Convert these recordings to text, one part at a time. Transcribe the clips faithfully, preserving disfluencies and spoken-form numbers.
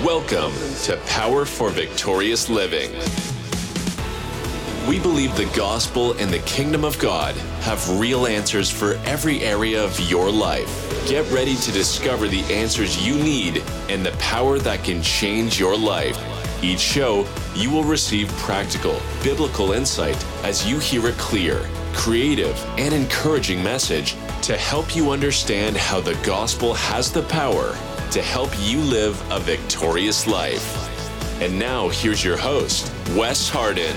Welcome to Power for Victorious Living. We believe the gospel and the kingdom of God have real answers for every area of your life. Get ready to discover the answers you need and the power that can change your life. Each show, you will receive practical, biblical insight as you hear a clear, creative, and encouraging message to help you understand how the gospel has the power to help you live a victorious life. And now, here's your host, Wes Hardin.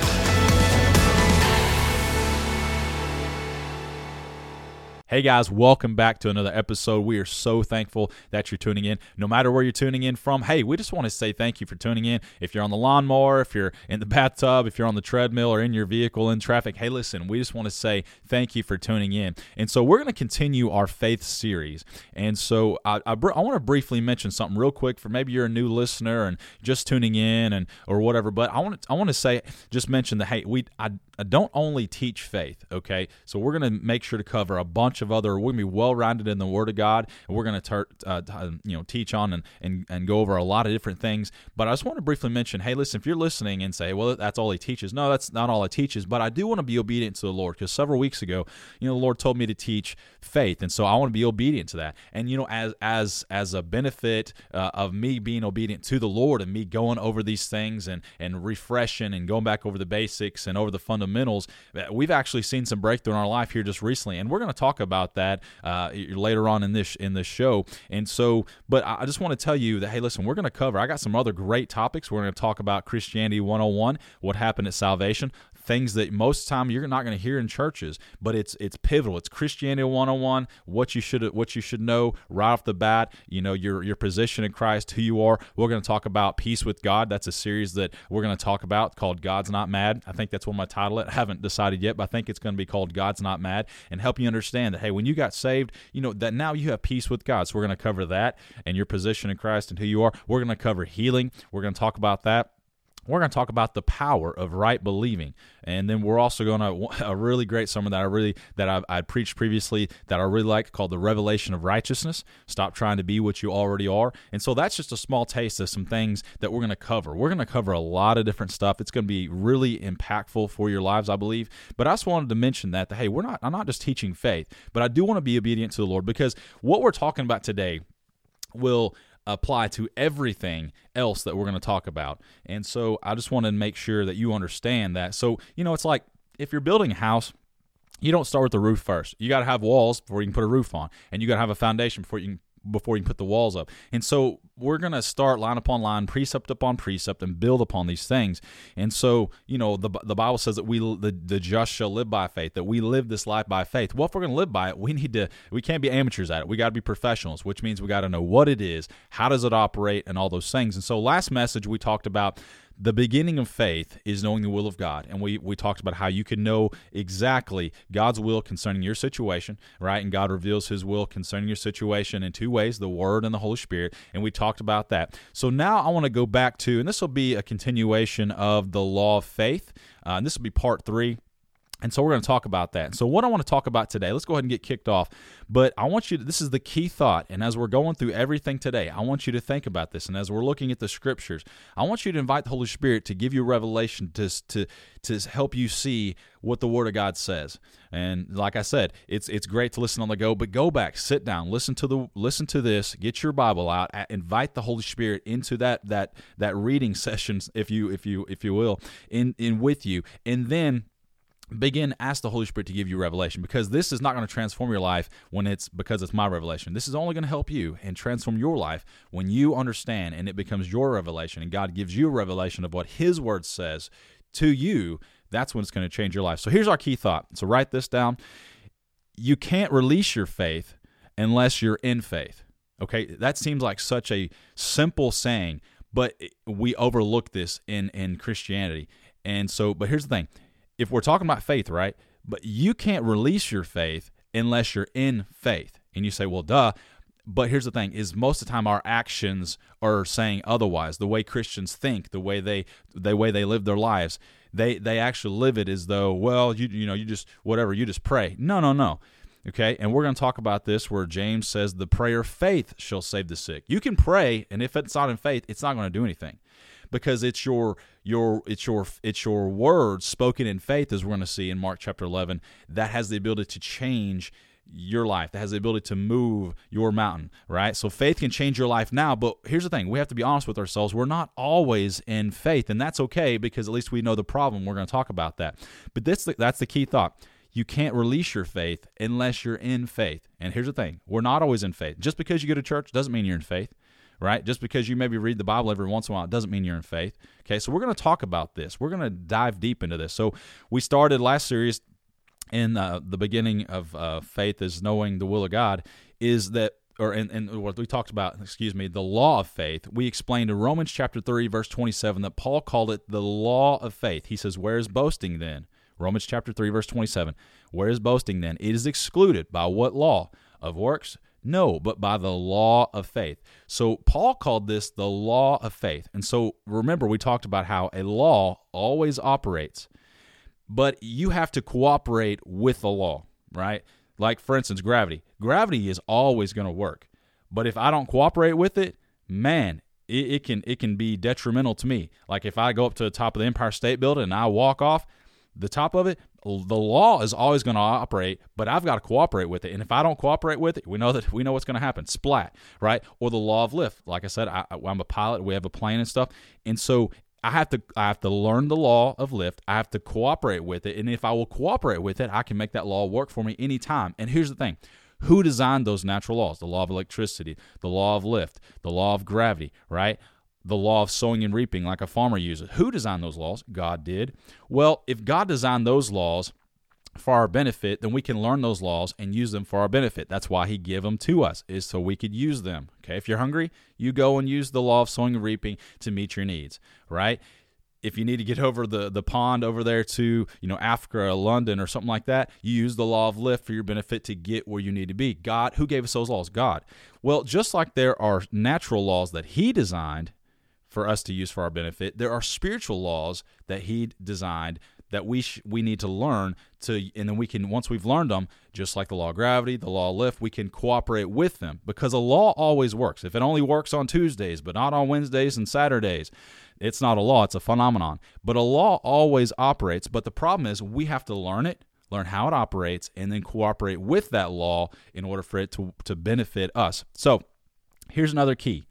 Hey guys, welcome back to another episode. We are so thankful that you're tuning in. No matter where you're tuning in from, hey, we just want to say thank you for tuning in. If you're on the lawnmower, if you're in the bathtub, if you're on the treadmill or in your vehicle in traffic, hey, listen, we just want to say thank you for tuning in. And so we're going to continue our faith series. And so I, I, br- I want to briefly mention something real quick for maybe you're a new listener and just tuning in and or whatever. But I want to I want to say just mention that hey, we I, I don't only teach faith. Okay, so we're going to make sure to cover a bunch of other, we're going to be well-rounded in the Word of God, and we're going to uh, you know teach on and, and, and go over a lot of different things. But I just want to briefly mention, hey, listen, if you're listening and say, well, that's all he teaches. No, that's not all he teaches, but I do want to be obedient to the Lord, because several weeks ago, you know, the Lord told me to teach faith, and so I want to be obedient to that. And, you know, as as as a benefit uh, of me being obedient to the Lord and me going over these things and, and refreshing and going back over the basics and over the fundamentals, we've actually seen some breakthrough in our life here just recently, and we're going to talk about about that uh, later on in this in this show. And so, but I just want to tell you that, hey, listen, we're going to cover, I got some other great topics. We're going to talk about Christianity one oh one, what happened at salvation, things that most of the time you're not going to hear in churches, but it's it's pivotal. It's Christianity one oh one, what you should what you should know right off the bat, you know, your your position in Christ, who you are. We're going to talk about peace with God. That's a series that we're going to talk about called God's Not Mad. I think that's what my title is. I haven't decided yet, but I think it's going to be called God's Not Mad, and help you understand that, hey, when you got saved, you know, that now you have peace with God. So we're going to cover that and your position in Christ and who you are. We're going to cover healing. We're going to talk about that. We're going to talk about the power of right believing, and then we're also going to a really great sermon that I really that I I preached previously that I really like, called the Revelation of Righteousness. Stop trying to be what you already are. And so that's just a small taste of some things that we're going to cover. We're going to cover a lot of different stuff. It's going to be really impactful for your lives, I believe. But I just wanted to mention that, that hey, we're not I'm not just teaching faith, but I do want to be obedient to the Lord, because what we're talking about today will apply to everything else that we're going to talk about. And so I just want to make sure that you understand that. So, you know, it's like if you're building a house, you don't start with the roof first. You got to have walls before you can put a roof on, and you got to have a foundation before you can before you can put the walls up. And so we're going to start line upon line, precept upon precept, and build upon these things. And so, you know, the the Bible says that we the, the just shall live by faith, that we live this life by faith. Well, if we're going to live by it, we need to, we can't be amateurs at it. We got to be professionals, which means we got to know what it is, how does it operate, and all those things. And so last message we talked about, the beginning of faith is knowing the will of God. And we, we talked about how you can know exactly God's will concerning your situation, right? And God reveals his will concerning your situation in two ways, the Word and the Holy Spirit. And we talked about that. So now I want to go back to, and this will be a continuation of the law of faith. Uh, and this will be part three. And so we're going to talk about that. So what I want to talk about today, let's go ahead and get kicked off. But I want you to, this is the key thought. And as we're going through everything today, I want you to think about this. And as we're looking at the scriptures, I want you to invite the Holy Spirit to give you revelation to, to, to help you see what the Word of God says. And like I said, it's it's great to listen on the go, but go back, sit down, listen to the listen to this, get your Bible out, invite the Holy Spirit into that that that reading sessions, if you if you if you will, in in with you. And then begin, ask the Holy Spirit to give you revelation, because this is not going to transform your life when it's because it's my revelation. This is only going to help you and transform your life when you understand and it becomes your revelation and God gives you a revelation of what his Word says to you. That's when it's going to change your life. So here's our key thought. So write this down. You can't release your faith unless you're in faith. Okay, that seems like such a simple saying, but we overlook this in, in Christianity. And so, but here's the thing. If we're talking about faith, right, but you can't release your faith unless you're in faith. And you say, well, duh. But here's the thing, is most of the time our actions are saying otherwise. The way Christians think, the way they the way they live their lives, they they actually live it as though, well, you you know, you just, whatever, you just pray. No, no, no. Okay, and we're going to talk about this where James says the prayer of faith shall save the sick. You can pray, and if it's not in faith, it's not going to do anything, because it's your your it's your it's your word spoken in faith, as we're going to see in Mark chapter eleven, that has the ability to change your life, that has the ability to move your mountain, right? So faith can change your life now, but here's the thing. We have to be honest with ourselves. We're not always in faith, and that's okay, because at least we know the problem. We're going to talk about that. But this that's the key thought. You can't release your faith unless you're in faith. And here's the thing. We're not always in faith. Just because you go to church doesn't mean you're in faith, right? Just because you maybe read the Bible every once in a while doesn't mean you're in faith. Okay, so we're going to talk about this. We're going to dive deep into this. So we started last series in uh, the beginning of uh, faith is knowing the will of God is that, or and, and what we talked about, excuse me, the law of faith. We explained in Romans chapter three, verse twenty-seven, that Paul called it the law of faith. He says, where is boasting then? Romans chapter three, verse twenty-seven. Where is boasting then? It is excluded by what law? Of works? No, but by the law of faith. So Paul called this the law of faith. And so remember, we talked about how a law always operates, but you have to cooperate with the law, right? Like, for instance, gravity. Gravity is always going to work. But if I don't cooperate with it, man, it, it can it can be detrimental to me. Like if I go up to the top of the Empire State Building and I walk off the top of it, the law is always going to operate, but I've got to cooperate with it. And if I don't cooperate with it, we know that we know what's going to happen. Splat, right? Or the law of lift. Like I said, I, I'm a pilot. We have a plane and stuff. And so I have to I have to learn the law of lift. I have to cooperate with it. And if I will cooperate with it, I can make that law work for me anytime. And here's the thing. Who designed those natural laws? The law of electricity, the law of lift, the law of gravity, right? The law of sowing and reaping, like a farmer uses. Who designed those laws? God did. Well, if God designed those laws for our benefit, then we can learn those laws and use them for our benefit. That's why he gave them to us, is so we could use them. Okay, if you're hungry, you go and use the law of sowing and reaping to meet your needs, right? If you need to get over the, the pond over there to, you know, Africa or London or something like that, you use the law of lift for your benefit to get where you need to be. God, who gave us those laws? God. Well, just like there are natural laws that he designed for us to use for our benefit, there are spiritual laws that he designed that we sh- we need to learn to, and then we can, once we've learned them, just like the law of gravity, the law of lift, we can cooperate with them, because a law always works. If it only works on Tuesdays, but not on Wednesdays and Saturdays, it's not a law, it's a phenomenon. But a law always operates, but the problem is we have to learn it, learn how it operates, and then cooperate with that law in order for it to, to benefit us. So here's another key.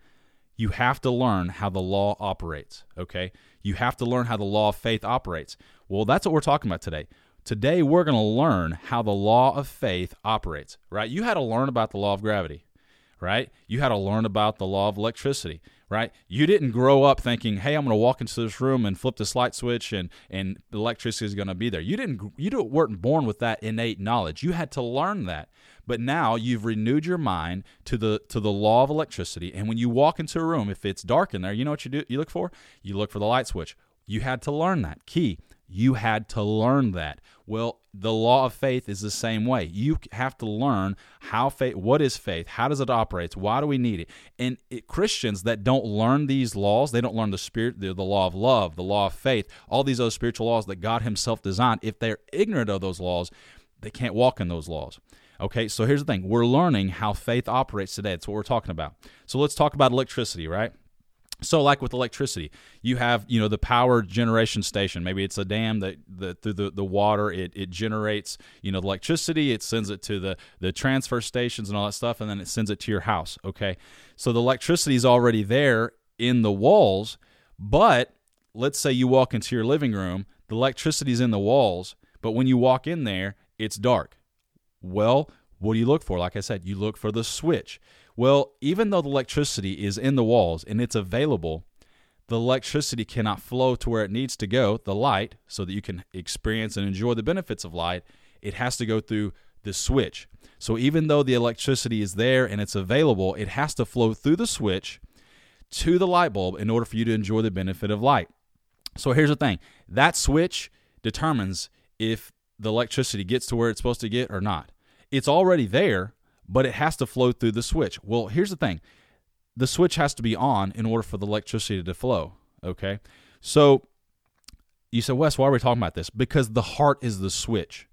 You have to learn how the law operates, okay? You have to learn how the law of faith operates. Well, that's what we're talking about today. Today, we're going to learn how the law of faith operates, right? You had to learn about the law of gravity, right? You had to learn about the law of electricity, right? You didn't grow up thinking, hey, I'm going to walk into this room and flip this light switch and, and electricity is going to be there. You didn't. You weren't born with that innate knowledge. You had to learn that. But now you've renewed your mind to the to the law of electricity. And when you walk into a room, if it's dark in there, you know what you do? You look for? You look for the light switch. You had to learn that. Key, you had to learn that. Well, the law of faith is the same way. You have to learn how faith, what is faith? How does it operate? Why do we need it? And it, Christians that don't learn these laws, they don't learn the spirit, the, the law of love, the law of faith, all these other spiritual laws that God himself designed. If they're ignorant of those laws, they can't walk in those laws. Okay, so here's the thing. We're learning how faith operates today. That's what we're talking about. So let's talk about electricity, right? So like with electricity, you have, you know, the power generation station. Maybe it's a dam that the, through the, the water, it, it generates, you know, electricity. It sends it to the, the transfer stations and all that stuff, and then it sends it to your house, okay? So the electricity is already there in the walls, but let's say you walk into your living room, the electricity is in the walls, but when you walk in there, it's dark. Well, what do you look for? Like I said, you look for the switch. Well, even though the electricity is in the walls and it's available, the electricity cannot flow to where it needs to go, the light, so that you can experience and enjoy the benefits of light. It has to go through the switch. So even though the electricity is there and it's available, it has to flow through the switch to the light bulb in order for you to enjoy the benefit of light. So here's the thing. That switch determines if the electricity gets to where it's supposed to get or not. It's already there, but it has to flow through the switch. Well, here's the thing. The switch has to be on in order for the electricity to flow, okay? So you say, Wes, why are we talking about this? Because the heart is the switch.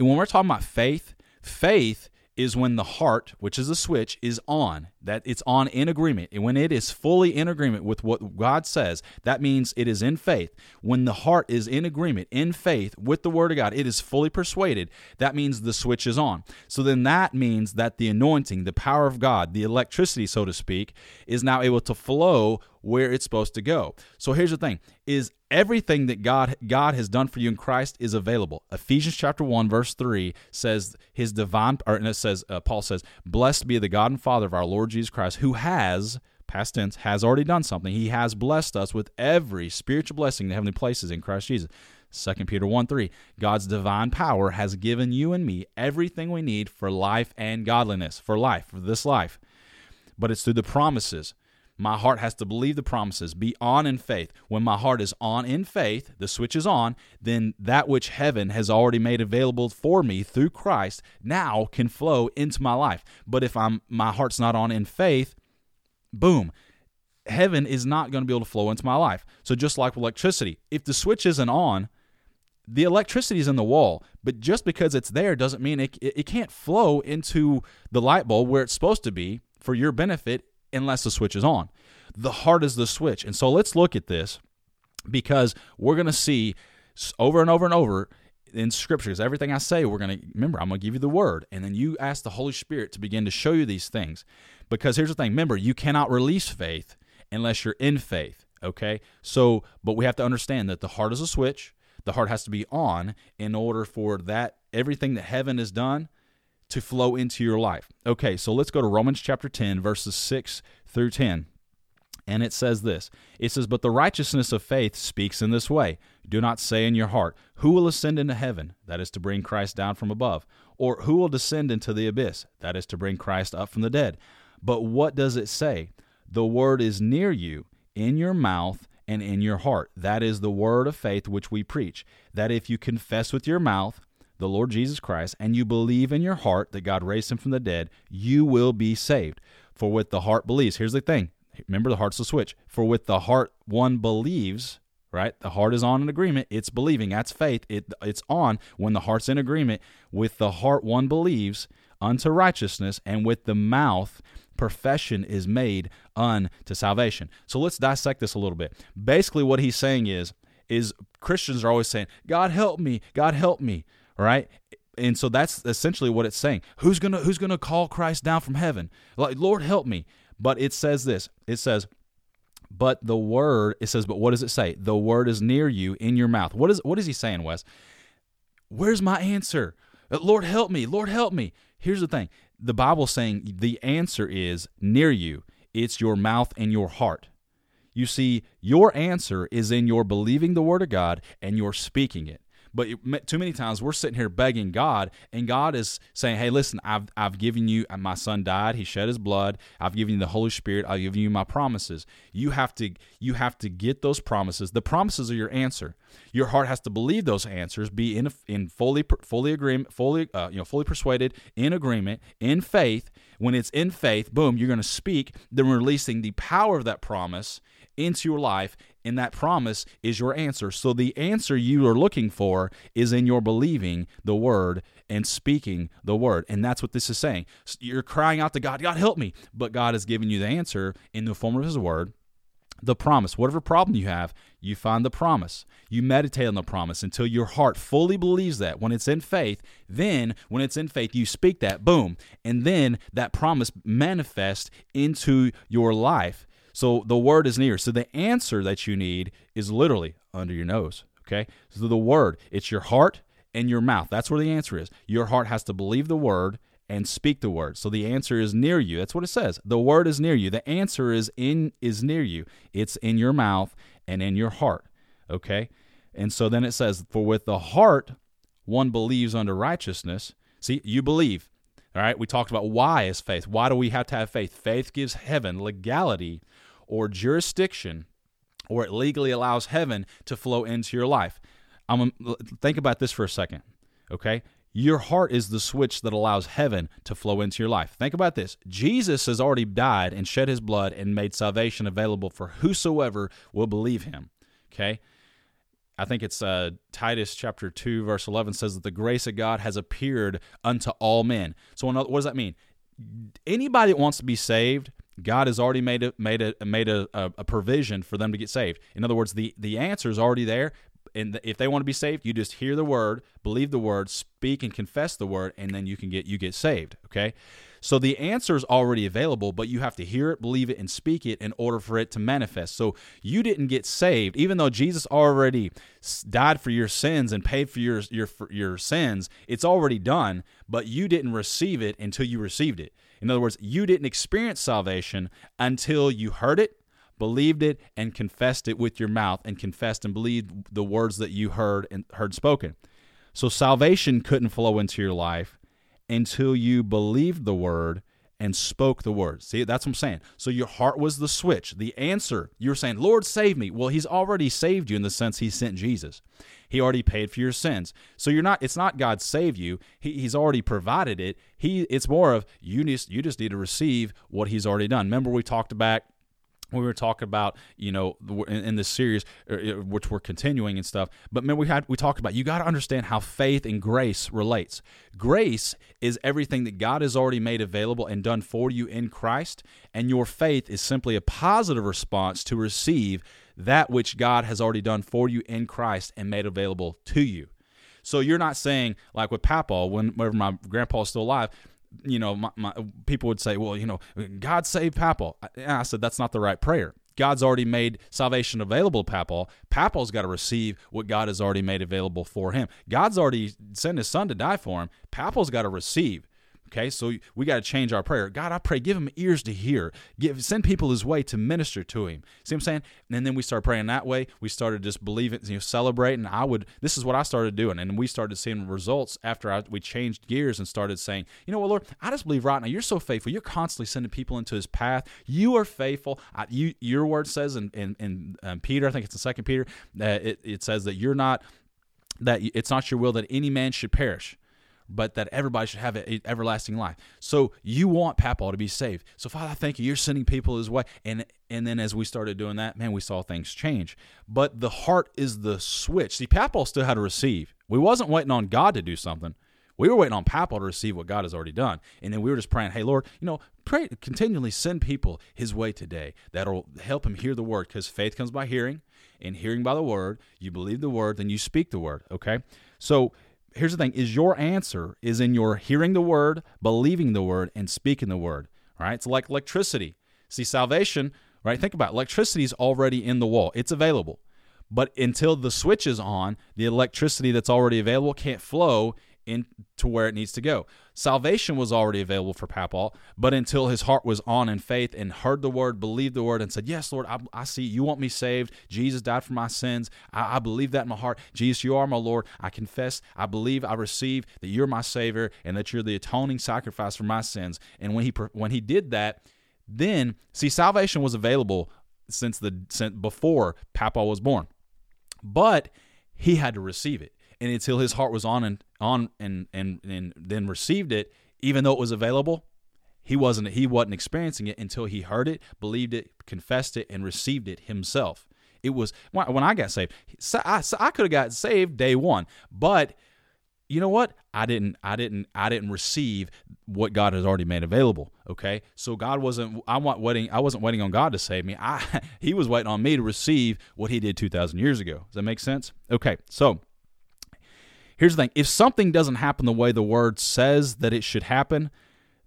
And when we're talking about faith, Faith is when the heart, which is a switch, is on, that it's on in agreement. And when it is fully in agreement with what God says, that means it is in faith. When the heart is in agreement, in faith, with the Word of God, it is fully persuaded. That means the switch is on. So then that means that the anointing, the power of God, the electricity, so to speak, is now able to flow where it's supposed to go. So here's the thing, is everything that God God has done for you in Christ is available. Ephesians chapter one, verse three says, his divine, or it says, uh, Paul says, blessed be the God and Father of our Lord Jesus Christ, who has, past tense, has already done something. He has blessed us with every spiritual blessing in the heavenly places in Christ Jesus. Second Peter one three, God's divine power has given you and me everything we need for life and godliness, for life, for this life. But it's through the promises. My heart has to believe the promises, be on in faith. When my heart is on in faith, the switch is on, then that which heaven has already made available for me through Christ now can flow into my life. But if I'm my heart's not on in faith, boom, heaven is not going to be able to flow into my life. So just like with electricity, if the switch isn't on, the electricity is in the wall, but just because it's there doesn't mean it, it, it can't flow into the light bulb where it's supposed to be for your benefit, unless the switch is on. The heart is the switch. And so let's look at this, because we're going to see over and over and over in Scriptures, everything I say, we're going to, remember, I'm going to give you the Word, and then you ask the Holy Spirit to begin to show you these things. Because here's the thing, remember, you cannot release faith unless you're in faith, okay? So, but we have to understand that the heart is a switch. The heart has to be on in order for that, everything that heaven has done, to flow into your life. Okay, so let's go to Romans chapter ten, verses six through ten. And it says this. It says, but the righteousness of faith speaks in this way. Do not say in your heart, who will ascend into heaven? That is to bring Christ down from above. Or who will descend into the abyss? That is to bring Christ up from the dead. But what does it say? The word is near you, in your mouth and in your heart. That is the word of faith which we preach. That if you confess with your mouth the Lord Jesus Christ, and you believe in your heart that God raised him from the dead, you will be saved. For with the heart believes. Here's the thing. Remember, the heart's the switch. For with the heart one believes, right? The heart is on in agreement. It's believing. That's faith. It, it's on when the heart's in agreement. With the heart one believes unto righteousness, and with the mouth profession is made unto salvation. So let's dissect this a little bit. Basically what he's saying is, is Christians are always saying, God help me, God help me. All right, and so that's essentially what it's saying. Who's gonna Who's gonna call Christ down from heaven? Like, Lord, help me. But it says this. It says, but the word. It says, but what does it say? The word is near you, in your mouth. What is What is he saying, Wes? Where's my answer? Lord, help me. Lord, help me. Here's the thing. The Bible's saying the answer is near you. It's your mouth and your heart. You see, your answer is in your believing the Word of God and your speaking it. But too many times we're sitting here begging God, and God is saying, hey, listen, I've I've given you, my son died, he shed his blood, I've given you the Holy Spirit, I've given you my promises. You have to you have to get those promises. The promises are your answer. Your heart has to believe those answers, be in in fully fully agreement, fully uh, you know, fully persuaded, in agreement, in faith. When it's in faith, boom, you're going to speak, then releasing the power of that promise into your life, and that promise is your answer. So the answer you are looking for is in your believing the Word and speaking the Word, and that's what this is saying. You're crying out to God, God help me, but God has given you the answer in the form of His Word, the promise. Whatever problem you have, you find the promise. You meditate on the promise until your heart fully believes that. When it's in faith, then when it's in faith, you speak that, boom, and then that promise manifests into your life. So the Word is near. So the answer that you need is literally under your nose, okay? So the Word, it's your heart and your mouth. That's where the answer is. Your heart has to believe the Word and speak the Word. So the answer is near you. That's what it says. The Word is near you. The answer is in is near you. It's in your mouth and in your heart, okay? And so then it says, for with the heart one believes unto righteousness. See, you believe. All right, we talked about why is faith. Why do we have to have faith? Faith gives heaven legality or jurisdiction, or it legally allows heaven to flow into your life. I'm think about this for a second, okay? Your heart is the switch that allows heaven to flow into your life. Think about this. Jesus has already died and shed his blood and made salvation available for whosoever will believe him, okay? I think it's uh, Titus chapter two, verse eleven says that the grace of God has appeared unto all men. So what does that mean? Anybody that wants to be saved, God has already made a, made a, made a, a provision for them to get saved. In other words, the, the answer is already there. And if they want to be saved, you just hear the word, believe the word, speak and confess the word, and then you can get you get saved, okay? So the answer is already available, but you have to hear it, believe it, and speak it in order for it to manifest. So you didn't get saved, even though Jesus already died for your sins and paid for your your for your sins. It's already done, but you didn't receive it until you received it. In other words, you didn't experience salvation until you heard it, believed it, and confessed it with your mouth, and confessed and believed the words that you heard and heard spoken. So salvation couldn't flow into your life until you believed the word and spoke the word. See, that's what I'm saying. So your heart was the switch, the answer. You were saying, Lord, save me. Well, he's already saved you in the sense he sent Jesus. He already paid for your sins. So you're not, it's not God save you. He, he's already provided it. He, it's more of you just, you just need to receive what he's already done. Remember we talked about We were talking about, you know, in this series, which we're continuing and stuff. But man, we had we talked about you got to understand how faith and grace relates. Grace is everything that God has already made available and done for you in Christ, and your faith is simply a positive response to receive that which God has already done for you in Christ and made available to you. So you're not saying, like with Papaw, whenever my grandpa's still alive, you know, my, my people would say, well, you know, God save Papaw. And I said, that's not the right prayer. God's already made salvation available to Papaw. Papaw's got to receive what God has already made available for him. God's already sent his son to die for him. Papaw's got to receive. Okay, so we got to change our prayer. God, I pray, give him ears to hear. Give, send people his way to minister to him. See what I'm saying? And then we started praying that way. We started just believing, you know, celebrating. I would. This is what I started doing, and we started seeing results after I, we changed gears and started saying, you know what, Lord, I just believe right now you're so faithful. You're constantly sending people into his path. You are faithful. I, you, your word says in, in, in um, Peter, I think it's in Second Peter, uh, it, it says that you're not that it's not your will that any man should perish, but that everybody should have an everlasting life. So you want Papaw to be saved. So Father, I thank you. You're sending people his way. And and then as we started doing that, man, we saw things change. But the heart is the switch. See, Papaw still had to receive. We wasn't waiting on God to do something. We were waiting on Papaw to receive what God has already done. And then we were just praying, hey, Lord, you know, pray continually send people his way today that'll help him hear the word, because faith comes by hearing, and hearing by the word. You believe the word, then you speak the word, okay? So here's the thing, is your answer is in your hearing the word, believing the word, and speaking the word, all right? It's like electricity. See, salvation, right? Think about it. Electricity is already in the wall. It's available. But until the switch is on, the electricity that's already available can't flow in to where it needs to go. Salvation was already available for Papaw, but until his heart was on in faith and heard the word, believed the word, and said, yes, Lord, I, I see you want me saved. Jesus died for my sins. I, I believe that in my heart. Jesus, you are my Lord. I confess, I believe, I receive that you're my Savior and that you're the atoning sacrifice for my sins. And when he when he did that, then, see, salvation was available since the since before Papaw was born, but he had to receive it. And until his heart was on and on and, and and then received it, even though it was available, he wasn't he wasn't experiencing it until he heard it, believed it, confessed it, and received it himself. It was when I got saved. I, I could have got saved day one, but you know what? I didn't I didn't I didn't receive what God has already made available. Okay, so God wasn't I want waiting I wasn't waiting on God to save me. I he was waiting on me to receive what he did two thousand years ago. Does that make sense? Okay, so here's the thing. If something doesn't happen the way the word says that it should happen,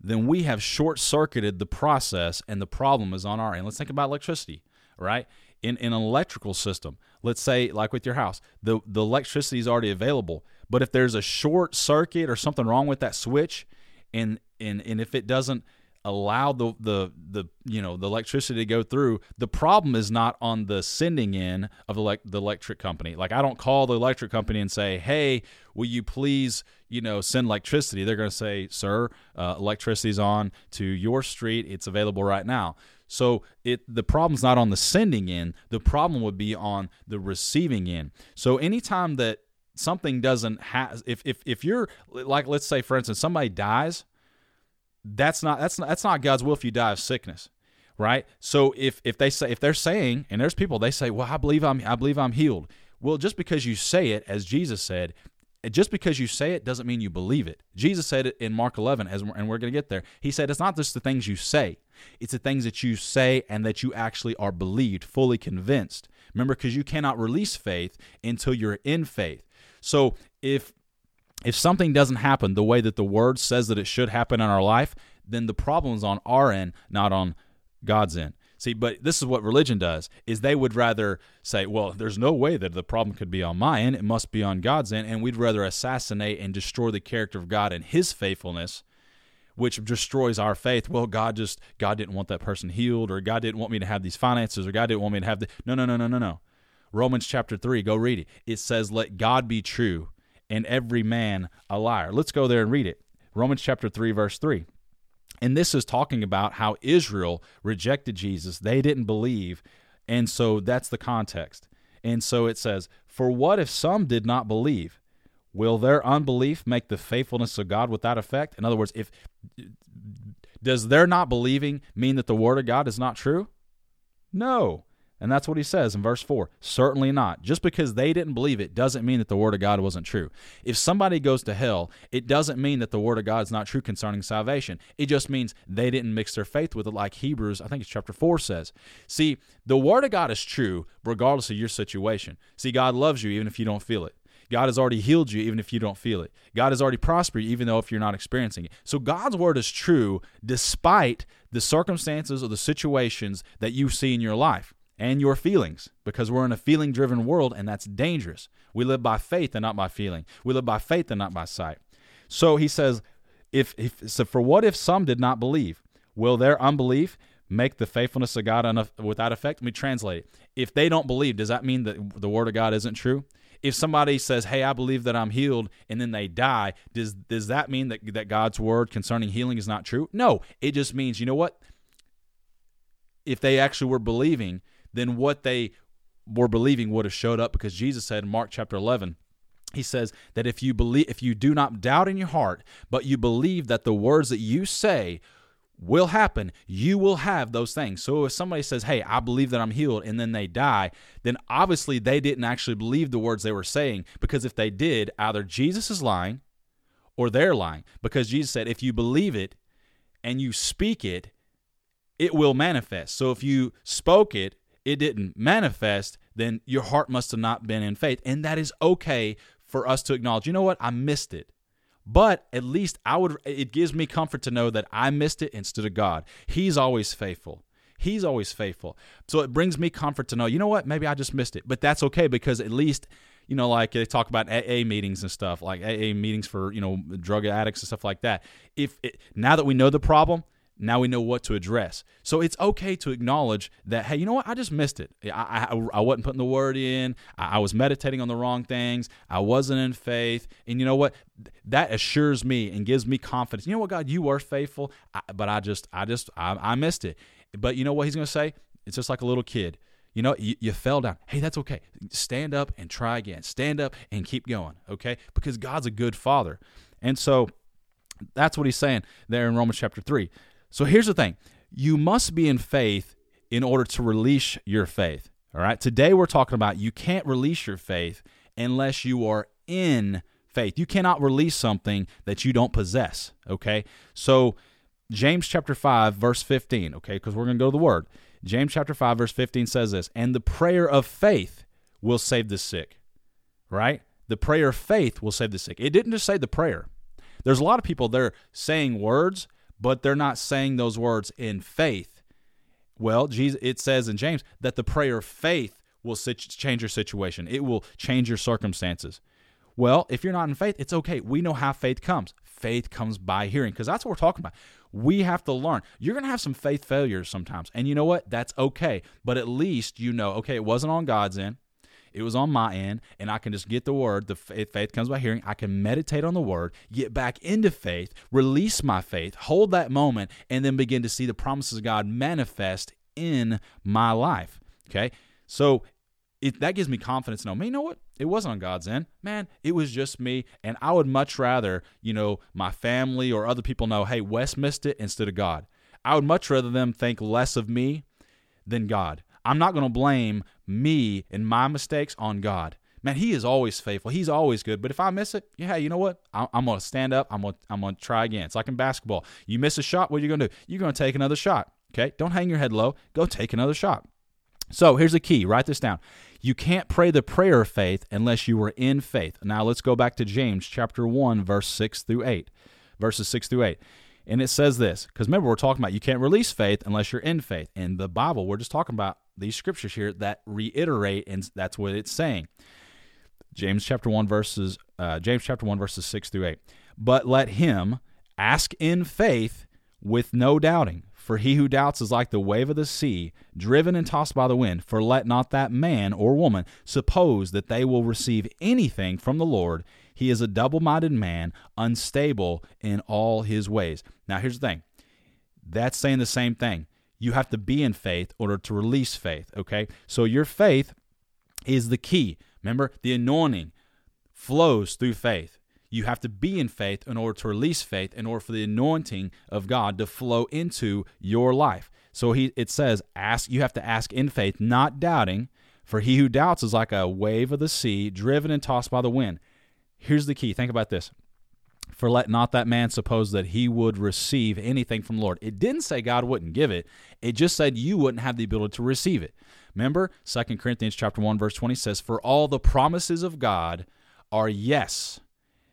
then we have short-circuited the process and the problem is on our end. Let's think about electricity, right? In, in an electrical system, let's say like with your house, the, the electricity is already available, but if there's a short circuit or something wrong with that switch, and and, and if it doesn't allow the, the the you know the electricity to go through, the problem is not on the sending end of elec- the electric company. Like, I don't call the electric company and say, hey, will you please you know send electricity? They're going to say, sir, uh, electricity's on to your street. It's available right now. So it the problem's not on the sending end. The problem would be on the receiving end. So anytime that something doesn't have, if if if you're like, let's say for instance somebody dies. That's not that's not, that's not God's will if you die of sickness, right? So if if they say if they're saying, and there's people, they say, well, I believe I'm I believe I'm healed. Well, just because you say it, as Jesus said, just because you say it doesn't mean you believe it. Jesus said it in Mark eleven, as we're, and we're going to get there. He said it's not just the things you say. It's the things that you say and that you actually are believed, fully convinced. Remember, because you cannot release faith until you're in faith. So if if something doesn't happen the way that the Word says that it should happen in our life, then the problem's on our end, not on God's end. See, but this is what religion does, is they would rather say, well, there's no way that the problem could be on my end. It must be on God's end. And we'd rather assassinate and destroy the character of God and his faithfulness, which destroys our faith. Well, God just, God didn't want that person healed, or God didn't want me to have these finances, or God didn't want me to have the, no, no, no, no, no, no. Romans chapter three, go read it. It says, let God be true and every man a liar. Let's go there and read it. Romans chapter three, verse three. And this is talking about how Israel rejected Jesus. They didn't believe, and so that's the context. And so it says, for what if some did not believe? Will their unbelief make the faithfulness of God without effect? In other words, if does their not believing mean that the Word of God is not true? No. And that's what he says in verse four. Certainly not. Just because they didn't believe it doesn't mean that the Word of God wasn't true. If somebody goes to hell, it doesn't mean that the Word of God is not true concerning salvation. It just means they didn't mix their faith with it, like Hebrews, I think it's chapter four says. See, the Word of God is true regardless of your situation. See, God loves you even if you don't feel it. God has already healed you even if you don't feel it. God has already prospered you even though if you're not experiencing it. So God's Word is true despite the circumstances or the situations that you see in your life. And your feelings, because we're in a feeling-driven world, and that's dangerous. We live by faith and not by feeling. We live by faith and not by sight. So he says, "If, if so, for what if some did not believe? Will their unbelief make the faithfulness of God un- without effect?" Let me translate it. If they don't believe, does that mean that the Word of God isn't true? If somebody says, hey, I believe that I'm healed, and then they die, does, does that mean that, that God's Word concerning healing is not true? No, it just means, you know what? If they actually were believing, then what they were believing would have showed up, because Jesus said in Mark chapter eleven, he says that if you believe, if you do not doubt in your heart, but you believe that the words that you say will happen, you will have those things. So if somebody says, hey, I believe that I'm healed, and then they die, then obviously they didn't actually believe the words they were saying, because if they did, either Jesus is lying or they're lying, because Jesus said if you believe it and you speak it, it will manifest. So if you spoke it, it didn't manifest, then your heart must have not been in faith. And that is okay for us to acknowledge, you know what, I missed it. But at least I would. It gives me comfort to know that I missed it instead of God. He's always faithful. He's always faithful. So it brings me comfort to know, you know what, maybe I just missed it. But that's okay, because at least, you know, like they talk about A A meetings and stuff, like A A meetings for, you know, drug addicts and stuff like that. If it, now that we know the problem, now we know what to address. So it's okay to acknowledge that, hey, you know what? I just missed it. I I, I wasn't putting the word in. I, I was meditating on the wrong things. I wasn't in faith. And you know what? That assures me and gives me confidence. You know what, God? You were faithful, I, but I just, I just, I, I missed it. But you know what he's going to say? It's just like a little kid. You know, you, you fell down. Hey, that's okay. Stand up and try again. Stand up and keep going, okay? Because God's a good father. And so that's what he's saying there in Romans chapter three. So here's the thing. You must be in faith in order to release your faith, all right? Today we're talking about you can't release your faith unless you are in faith. You cannot release something that you don't possess, okay? So James chapter five, verse fifteen, okay, because we're going to go to the Word. James chapter five, verse fifteen says this, and the prayer of faith will save the sick, right? The prayer of faith will save the sick. It didn't just say the prayer. There's a lot of people there saying words, but they're not saying those words in faith. Well, Jesus, it says in James that the prayer of faith will change your situation. It will change your circumstances. Well, if you're not in faith, it's okay. We know how faith comes. Faith comes by hearing, because that's what we're talking about. We have to learn. You're going to have some faith failures sometimes, and you know what? That's okay, but at least you know, okay, it wasn't on God's end. It was on my end, and I can just get the Word. The faith, faith comes by hearing. I can meditate on the Word, get back into faith, release my faith, hold that moment, and then begin to see the promises of God manifest in my life, okay? So it, that gives me confidence to know, man, you know what? It wasn't on God's end. Man, it was just me, and I would much rather, you know, my family or other people know, hey, Wes missed it instead of God. I would much rather them think less of me than God. I'm not going to blame me and my mistakes on God. man, he is always faithful. He's always good. But if I miss it, yeah, you know what? I'm, I'm going to stand up. I'm going to I'm going to try again. It's like in basketball. You miss a shot, what are you going to do? You're going to take another shot, okay? Don't hang your head low. Go take another shot. So here's the key. Write this down. You can't pray the prayer of faith unless you are in faith. Now let's go back to James chapter one, verse six through eight. Verses six through eight. And it says this, because remember, we're talking about you can't release faith unless you're in faith. In the Bible, we're just talking about these scriptures here that reiterate, and that's what it's saying. James chapter one, verses uh, James chapter one, verses six through eight. But let him ask in faith with no doubting. For he who doubts is like the wave of the sea, driven and tossed by the wind. For let not that man or woman suppose that they will receive anything from the Lord. He is a double-minded man, unstable in all his ways. Now, here's the thing. That's saying the same thing. You have to be in faith in order to release faith, okay? So your faith is the key. Remember, the anointing flows through faith. You have to be in faith in order to release faith, in order for the anointing of God to flow into your life. So he it says, ask. You have to ask in faith, not doubting, for he who doubts is like a wave of the sea, driven and tossed by the wind. Here's the key. Think about this. For let not that man suppose that he would receive anything from the Lord. It didn't say God wouldn't give it. It just said you wouldn't have the ability to receive it. Remember, Second Corinthians chapter one, verse twenty says, for all the promises of God are yes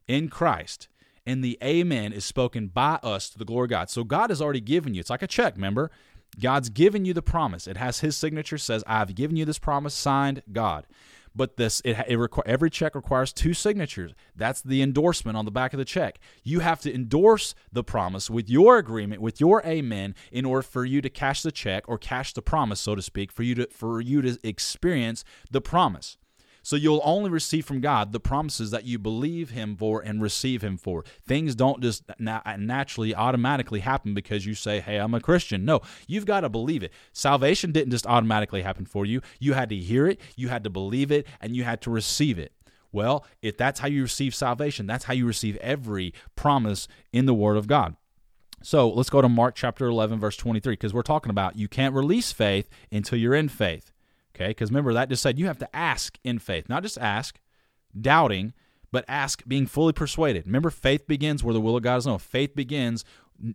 in Christ, and the amen is spoken by us to the glory of God. So God has already given you. It's like a check, remember? God's given you the promise. It has his signature, says, I've given you this promise, signed God. But this, it, it requ- every check requires two signatures. That's the endorsement on the back of the check. You have to endorse the promise with your agreement, with your amen, in order for you to cash the check or cash the promise, so to speak, for you to for you to experience the promise. So you'll only receive from God the promises that you believe him for and receive him for. Things don't just na- naturally, automatically happen because you say, hey, I'm a Christian. No, you've got to believe it. Salvation didn't just automatically happen for you. You had to hear it, you had to believe it, and you had to receive it. Well, if that's how you receive salvation, that's how you receive every promise in the Word of God. So let's go to Mark chapter eleven, verse twenty-three, because we're talking about you can't release faith until you're in faith. Okay, because remember, that just said you have to ask in faith. Not just ask, doubting, but ask being fully persuaded. Remember, faith begins where the will of God is known. Faith begins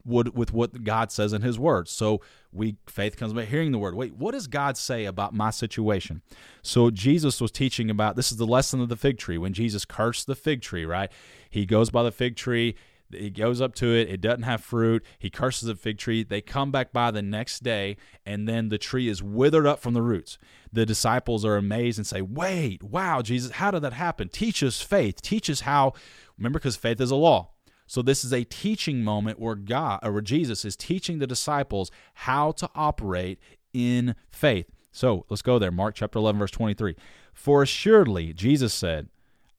with what God says in his word. So we faith comes by hearing the word. Wait, what does God say about my situation? So Jesus was teaching about, this is the lesson of the fig tree. When Jesus cursed the fig tree, right? He goes by the fig tree. He goes up to it. It doesn't have fruit. He curses the fig tree. They come back by the next day, and then the tree is withered up from the roots. The disciples are amazed and say, wait, wow, Jesus, how did that happen? Teach us faith. Teach us how. Remember, because faith is a law. So this is a teaching moment where God, or where Jesus is teaching the disciples how to operate in faith. So let's go there. Mark chapter eleven, verse twenty-three. For assuredly, Jesus said,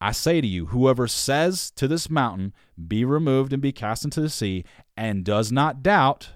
I say to you, whoever says to this mountain, be removed and be cast into the sea, and does not doubt,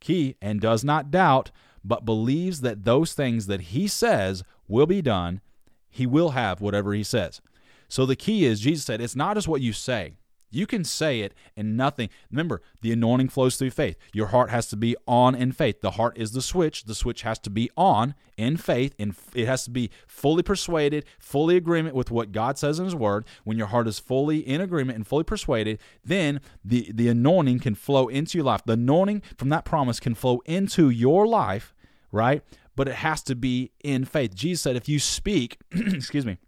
key, and does not doubt, but believes that those things that he says will be done, he will have whatever he says. So the key is, Jesus said, it's not just what you say. You can say it and nothing. Remember, the anointing flows through faith. Your heart has to be on in faith. The heart is the switch. The switch has to be on in faith, and it has to be fully persuaded, fully agreement with what God says in his word. When your heart is fully in agreement and fully persuaded, then the, the anointing can flow into your life. The anointing from that promise can flow into your life, right? But it has to be in faith. Jesus said, if you speak, excuse me,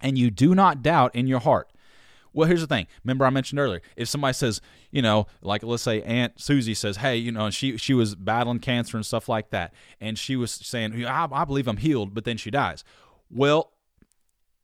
and you do not doubt in your heart. Well, here's the thing. Remember I mentioned earlier, if somebody says, you know, like let's say Aunt Susie says, hey, you know, she she was battling cancer and stuff like that, and she was saying, I, I believe I'm healed, but then she dies. Well,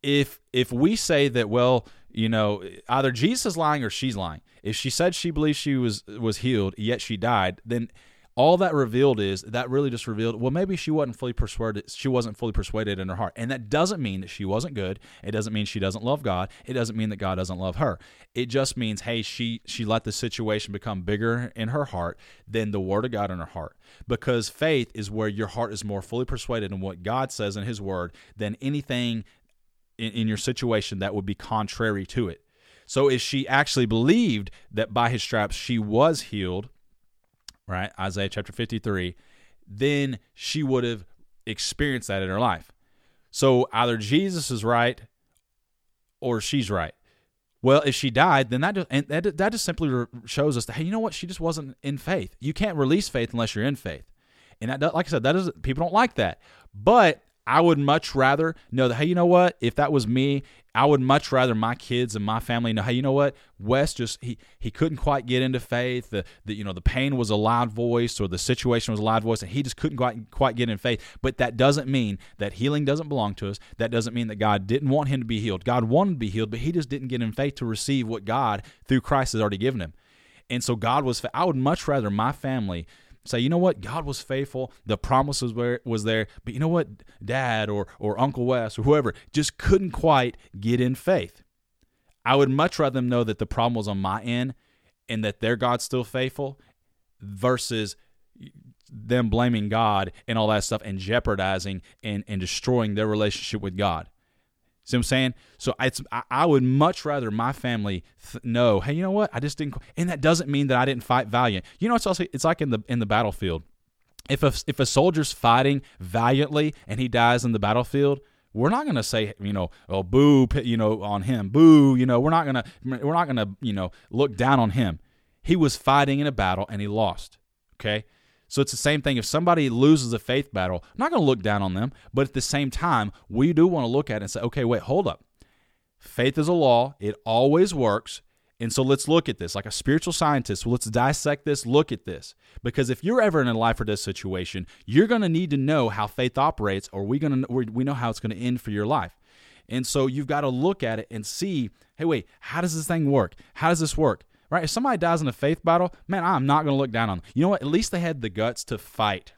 if if we say that, well, you know, either Jesus is lying or she's lying. If she said she believes she was was healed, yet she died, then all that revealed is, that really just revealed, well, maybe she wasn't fully persuaded. She wasn't fully persuaded in her heart. And that doesn't mean that she wasn't good. It doesn't mean she doesn't love God. It doesn't mean that God doesn't love her. It just means, hey, she she let the situation become bigger in her heart than the word of God in her heart. Because faith is where your heart is more fully persuaded in what God says in his word than anything in, in your situation that would be contrary to it. So if she actually believed that by his stripes she was healed, right, Isaiah chapter fifty-three, then she would have experienced that in her life. So either Jesus is right or she's right. Well, if she died, then that just, and that, that just simply shows us that, hey, you know what? She just wasn't in faith. You can't release faith unless you're in faith. And that, like I said, that doesn't, people don't like that. But I would much rather know that, hey, you know what? If that was me, I would much rather my kids and my family know, hey, you know what? Wes just, he he couldn't quite get into faith. The, the you know, the pain was a loud voice, or the situation was a loud voice, and he just couldn't quite, quite get in faith. But that doesn't mean that healing doesn't belong to us. That doesn't mean that God didn't want him to be healed. God wanted to be healed, but he just didn't get in faith to receive what God, through Christ, has already given him. And so God was, I would much rather my family say, you know what, God was faithful, the promise was, where, was there, but you know what, Dad or or Uncle Wes or whoever just couldn't quite get in faith. I would much rather them know that the problem was on my end and that their God's still faithful, versus them blaming God and all that stuff and jeopardizing and, and destroying their relationship with God. See what I'm saying? So it's, I would much rather my family th- know, hey, you know what? I just didn't, and that doesn't mean that I didn't fight valiant. You know, it's also, it's like in the in the battlefield. If a, if a soldier's fighting valiantly and he dies in the battlefield, we're not going to say, you know, oh, boo, you know, on him, boo, you know, we're not going to, we're not going to, you know, look down on him. He was fighting in a battle and he lost. Okay. So it's the same thing. If somebody loses a faith battle, I'm not going to look down on them, but at the same time, we do want to look at it and say, okay, wait, hold up. Faith is a law. It always works. And so let's look at this like a spiritual scientist. Well, let's dissect this, look at this. Because if you're ever in a life or death situation, you're going to need to know how faith operates, or we going to, we know how it's going to end for your life. And so you've got to look at it and see, hey, wait, how does this thing work? How does this work? Right? If somebody dies in a faith battle, man, I'm not going to look down on them. You know what? At least they had the guts to fight.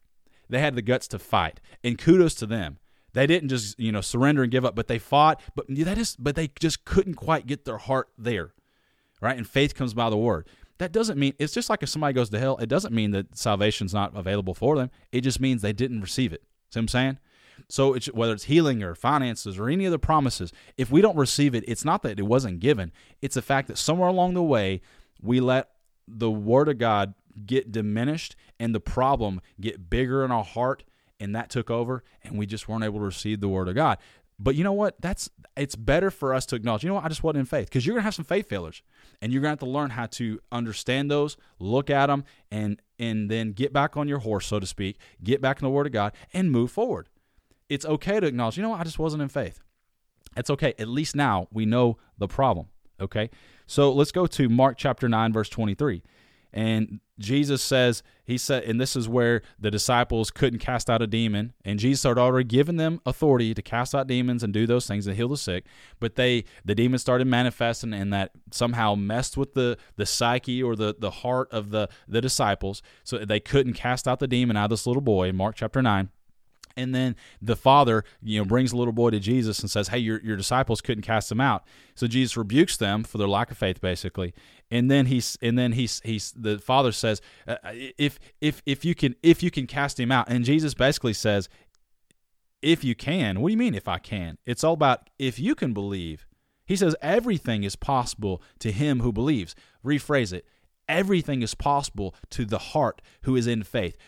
They had the guts to fight, and kudos to them. They didn't just, you know, surrender and give up, but they fought. But that is, but they just couldn't quite get their heart there, right? And faith comes by the word. That doesn't mean, it's just like if somebody goes to hell, it doesn't mean that salvation's not available for them. It just means they didn't receive it. See what I'm saying? So it's, whether it's healing or finances or any other promises, if we don't receive it, it's not that it wasn't given. It's the fact that somewhere along the way, we let the word of God get diminished and the problem get bigger in our heart, and that took over, and we just weren't able to receive the word of God. But you know what? That's it's better for us to acknowledge, you know what? I just wasn't in faith, because you're going to have some faith failures, and you're going to have to learn how to understand those, look at them, and and then get back on your horse, so to speak, get back in the word of God, and move forward. It's okay to acknowledge, you know what? I just wasn't in faith. It's okay. At least now we know the problem. Okay, so let's go to Mark chapter nine, verse twenty-three. And Jesus says, he said, and this is where the disciples couldn't cast out a demon. And Jesus had already given them authority to cast out demons and do those things and heal the sick. But they, the demons started manifesting, and that somehow messed with the, the psyche or the, the heart of the, the disciples. So they couldn't cast out the demon out of this little boy in Mark chapter nine. And then the father, you know, brings the little boy to Jesus and says, hey, your, your disciples couldn't cast him out. So Jesus rebukes them for their lack of faith, basically. And then he's, and then he's, he's, the father says, uh, if, if, if you can, if you can cast him out. And Jesus basically says, if you can, what do you mean if I can? It's all about if you can believe. He says, everything is possible to him who believes. Rephrase it. Everything is possible to the heart who is in faith.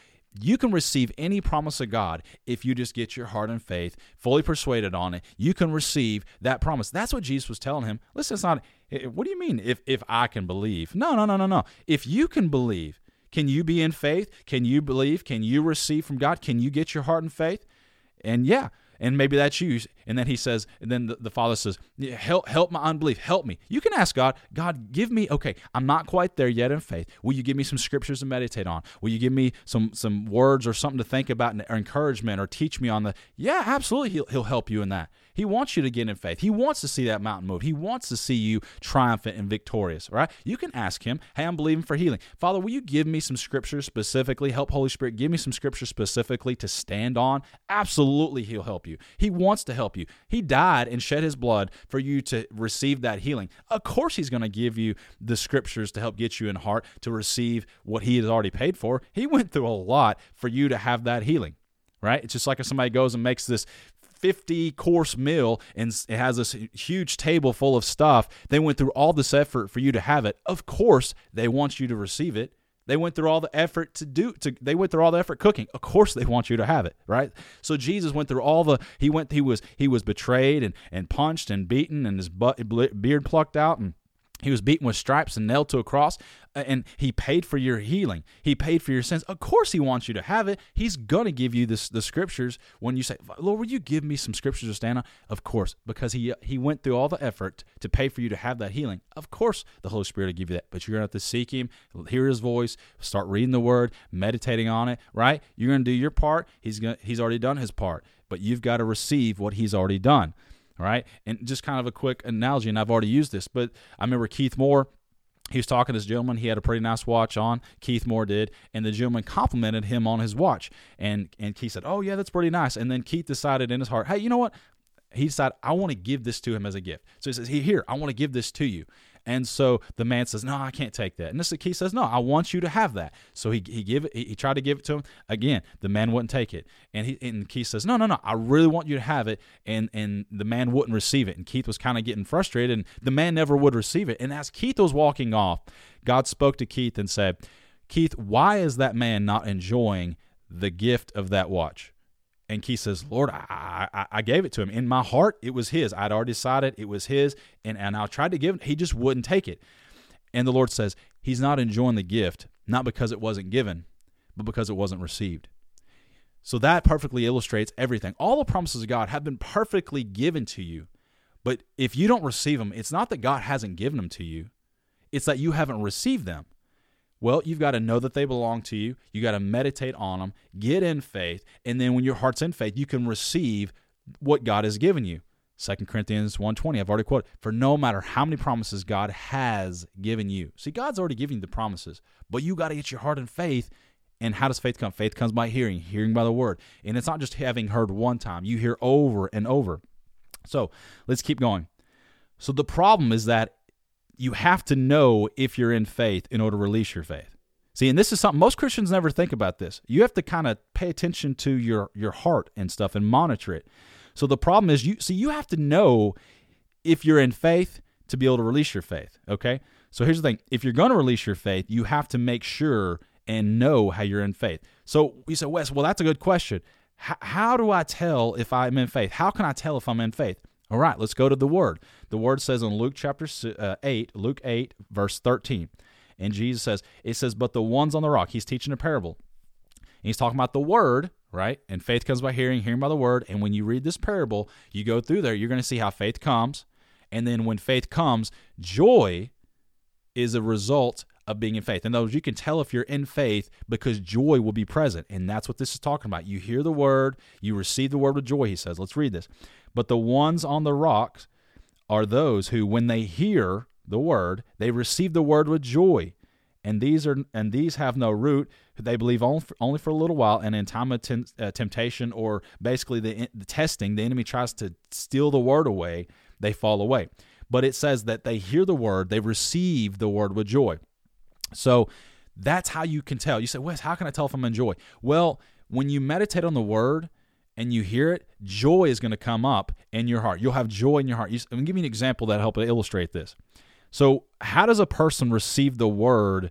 You can receive any promise of God if you just get your heart and faith fully persuaded on it. You can receive that promise. That's what Jesus was telling him. Listen, it's not, what do you mean if, if I can believe? No, no, no, no, no. If you can believe, can you be in faith? Can you believe? Can you receive from God? Can you get your heart and faith? And yeah, and maybe that's you. And then he says, and then the, the Father says, help, help my unbelief. Help me. You can ask God, God, give me, okay, I'm not quite there yet in faith. Will you give me some scriptures to meditate on? Will you give me some some words or something to think about, or encouragement, or teach me on the, yeah, absolutely. He'll, he'll help you in that. He wants you to get in faith. He wants to see that mountain move. He wants to see you triumphant and victorious, right? You can ask him, hey, I'm believing for healing. Father, will you give me some scripture specifically? Help, Holy Spirit, give me some scripture specifically to stand on. Absolutely, he'll help you. He wants to help you. He died and shed his blood for you to receive that healing. Of course, he's going to give you the scriptures to help get you in heart to receive what he has already paid for. He went through a lot for you to have that healing, right? It's just like if somebody goes and makes this fifty-course meal, and it has this huge table full of stuff. They went through all this effort for you to have it. Of course, they want you to receive it. They went through all the effort to do, to, they went through all the effort cooking. Of course they want you to have it, right? So Jesus went through all the, he went, he was, he was betrayed and, and punched and beaten and his butt, beard plucked out, and he was beaten with stripes and nailed to a cross, and he paid for your healing. He paid for your sins. Of course he wants you to have it. He's going to give you this, the scriptures when you say, Lord, will you give me some scriptures to stand on? Of course, because he he went through all the effort to pay for you to have that healing. Of course the Holy Spirit will give you that, but you're going to have to seek him, hear his voice, start reading the word, meditating on it, right? You're going to do your part. He's going to, he's already done his part, but you've got to receive what he's already done. All right, and just kind of a quick analogy, and I've already used this, but I remember Keith Moore, he was talking to this gentleman. He had a pretty nice watch on, Keith Moore did, and the gentleman complimented him on his watch. And and Keith said, oh, yeah, that's pretty nice. And then Keith decided in his heart, hey, you know what? He decided, I want to give this to him as a gift. So he says, hey, here, I want to give this to you. And so the man says, no, I can't take that. And this, Keith says, no, I want you to have that. So he he give it, he, he tried to give it to him. Again, the man wouldn't take it. And he and Keith says, no, no, no, I really want you to have it. And and the man wouldn't receive it. And Keith was kind of getting frustrated, and the man never would receive it. And as Keith was walking off, God spoke to Keith and said, Keith, why is that man not enjoying the gift of that watch? And Keith says, Lord, I, I I gave it to him. In my heart, it was his. I'd already decided it was his, and, and I tried to give him. He just wouldn't take it. And the Lord says, he's not enjoying the gift, not because it wasn't given, but because it wasn't received. So that perfectly illustrates everything. All the promises of God have been perfectly given to you, but if you don't receive them, it's not that God hasn't given them to you. It's that you haven't received them. Well, you've got to know that they belong to you. You got to meditate on them, get in faith, and then when your heart's in faith, you can receive what God has given you. Second Corinthians one twenty, I've already quoted, for no matter how many promises God has given you. See, God's already given you the promises, but you got to get your heart in faith. And how does faith come? Faith comes by hearing, hearing by the word. And it's not just having heard one time. You hear over and over. So let's keep going. So the problem is that you have to know if you're in faith in order to release your faith. See, and this is something most Christians never think about this. You have to kind of pay attention to your, your heart and stuff and monitor it. So the problem is, you see, you have to know if you're in faith to be able to release your faith, okay? So here's the thing. If you're going to release your faith, you have to make sure and know how you're in faith. So you say, Wes, well, that's a good question. H- how do I tell if I'm in faith? How can I tell if I'm in faith? All right, let's go to the Word. The Word says in Luke chapter eight, Luke eight, verse thirteen, and Jesus says, it says, but the ones on the rock, he's teaching a parable. And he's talking about the Word, right? And faith comes by hearing, hearing by the Word. And when you read this parable, you go through there, you're going to see how faith comes. And then when faith comes, joy is a result of being in faith. In other words, you can tell if you're in faith because joy will be present. And that's what this is talking about. You hear the Word, you receive the Word with joy, he says. Let's read this. But the ones on the rocks are those who, when they hear the word, they receive the word with joy. And these are and these have no root. They believe only for, only for a little while, and in time of ten, uh, temptation, or basically the, the testing, the enemy tries to steal the word away, they fall away. But it says that they hear the word, they receive the word with joy. So that's how you can tell. You say, Wes, how can I tell if I'm in joy? Well, when you meditate on the word, and you hear it, joy is going to come up in your heart. You'll have joy in your heart. I'm going to give you an example that will help illustrate this. So how does a person receive the word?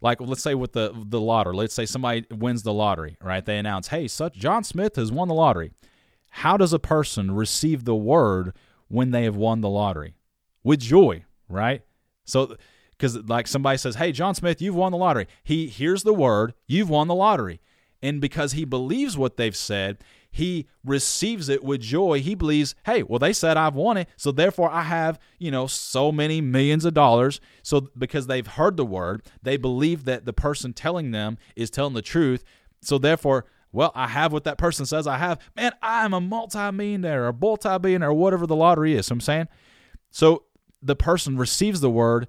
Like, let's say with the, the lottery. Let's say somebody wins the lottery, right? They announce, hey, such John Smith has won the lottery. How does a person receive the word when they have won the lottery? With joy, right? So, because like somebody says, hey, John Smith, you've won the lottery. He hears the word, you've won the lottery. And because he believes what they've said, he receives it with joy. He believes, hey, well, they said I've won it, so therefore I have, you know, so many millions of dollars. So because they've heard the word, they believe that the person telling them is telling the truth. So therefore, well, I have what that person says I have. Man, I'm a multi-millionaire or multi-billionaire or whatever the lottery is. So I'm saying, so the person receives the word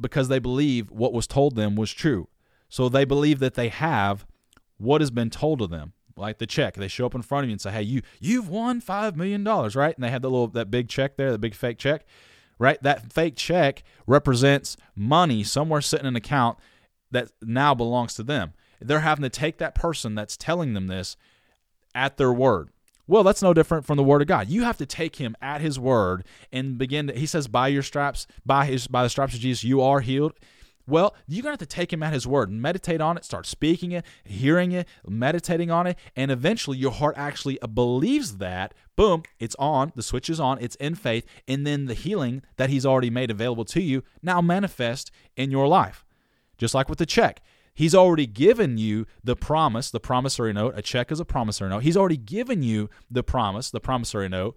because they believe what was told them was true. So they believe that they have what has been told to them. Like the check, they show up in front of you and say, hey, you, you've won five million dollars, right? And they have that little, that big check there, the big fake check, right? That fake check represents money somewhere sitting in an account that now belongs to them. They're having to take that person that's telling them this at their word. Well, that's no different from the word of God. You have to take him at his word and begin to, he says, by your stripes, by his, by the stripes of Jesus, you are healed. Well, you're going to have to take him at his word, meditate on it, start speaking it, hearing it, meditating on it, and eventually your heart actually believes that. Boom, it's on, the switch is on, it's in faith, and then the healing that he's already made available to you now manifests in your life. Just like with the check. He's already given you the promise, the promissory note. A check is a promissory note. He's already given you the promise, the promissory note.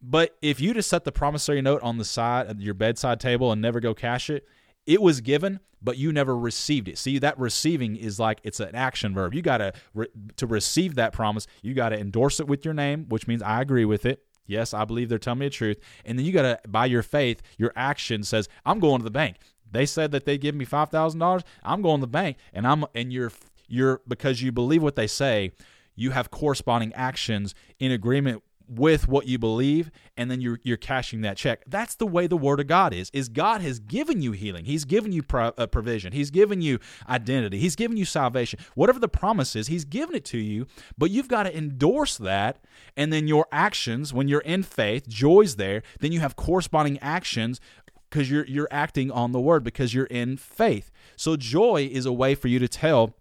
But if you just set the promissory note on the side of your bedside table and never go cash it, it was given, but you never received it. See, that receiving is like it's an action verb. You got to re- to receive that promise. You got to endorse it with your name, which means I agree with it. Yes, I believe they're telling me the truth. And then you got to, by your faith, your action says, I'm going to the bank. They said that they give me five thousand dollars. I'm going to the bank. And I'm and you're you're because you believe what they say, you have corresponding actions in agreement with what you believe, and then you're you're cashing that check. That's the way the Word of God is, is God has given you healing. He's given you pro, uh, provision. He's given you identity. He's given you salvation. Whatever the promise is, He's given it to you, but you've got to endorse that, and then your actions, when you're in faith, joy's there, then you have corresponding actions because you're you're acting on the Word because you're in faith. So joy is a way for you to tell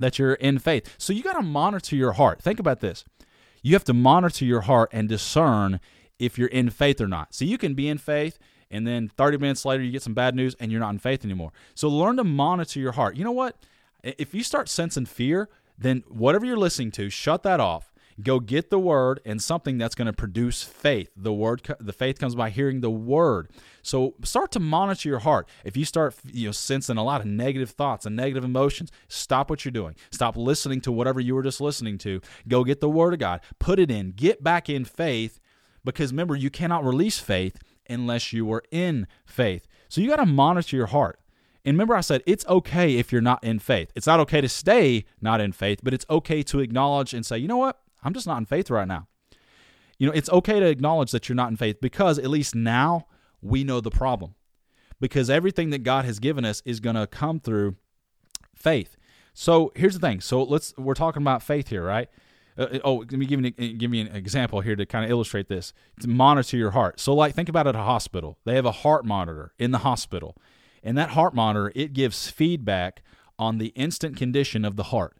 that you're in faith. So you got to monitor your heart. Think about this. You have to monitor your heart and discern if you're in faith or not. So you can be in faith, and then thirty minutes later you get some bad news and you're not in faith anymore. So learn to monitor your heart. You know what? If you start sensing fear, then whatever you're listening to, shut that off. Go get the Word and something that's going to produce faith. The word, the faith comes by hearing the Word. So start to monitor your heart. If you start you know, sensing a lot of negative thoughts and negative emotions, stop what you're doing. Stop listening to whatever you were just listening to. Go get the Word of God. Put it in. Get back in faith, because remember, you cannot release faith unless you are in faith. So you got to monitor your heart. And remember I said, it's okay if you're not in faith. It's not okay to stay not in faith, but it's okay to acknowledge and say, you know what? I'm just not in faith right now. You know, it's okay to acknowledge that you're not in faith, because at least now we know the problem, because everything that God has given us is going to come through faith. So here's the thing. So let's, we're talking about faith here, right? Uh, oh, let me give you an, give me an example here to kind of illustrate this, to monitor your heart. So like, think about it at a hospital. They have a heart monitor in the hospital, and that heart monitor, it gives feedback on the instant condition of the heart.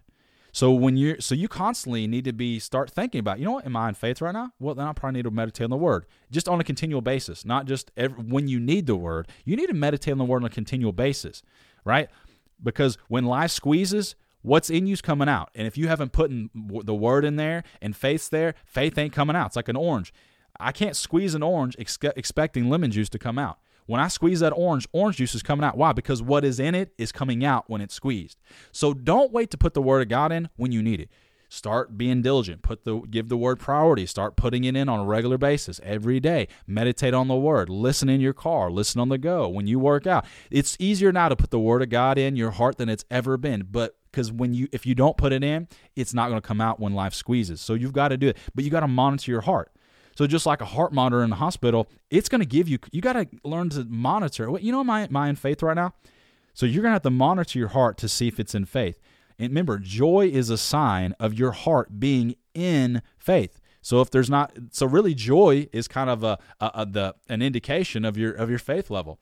So when you're, so you constantly need to be start thinking about, you know what, am I in faith right now? Well, then I probably need to meditate on the Word, just on a continual basis, not just every, when you need the Word. You need to meditate on the Word on a continual basis, right? Because when life squeezes, what's in you's coming out. And if you haven't put in the Word in there and faith's there, faith ain't coming out. It's like an orange. I can't squeeze an orange ex- expecting lemon juice to come out. When I squeeze that orange, orange juice is coming out. Why? Because what is in it is coming out when it's squeezed. So don't wait to put the Word of God in when you need it. Start being diligent. Put the give the Word priority. Start putting it in on a regular basis every day. Meditate on the Word. Listen in your car. Listen on the go when you work out. It's easier now to put the Word of God in your heart than it's ever been. But because when you if you don't put it in, it's not going to come out when life squeezes. So you've got to do it. But you got to monitor your heart. So just like a heart monitor in the hospital, it's going to give you, you got to learn to monitor. You know, am I, am I in faith right now? So you're going to have to monitor your heart to see if it's in faith. And remember, joy is a sign of your heart being in faith. So if there's not, so really joy is kind of a, a, a the an indication of your of your faith level.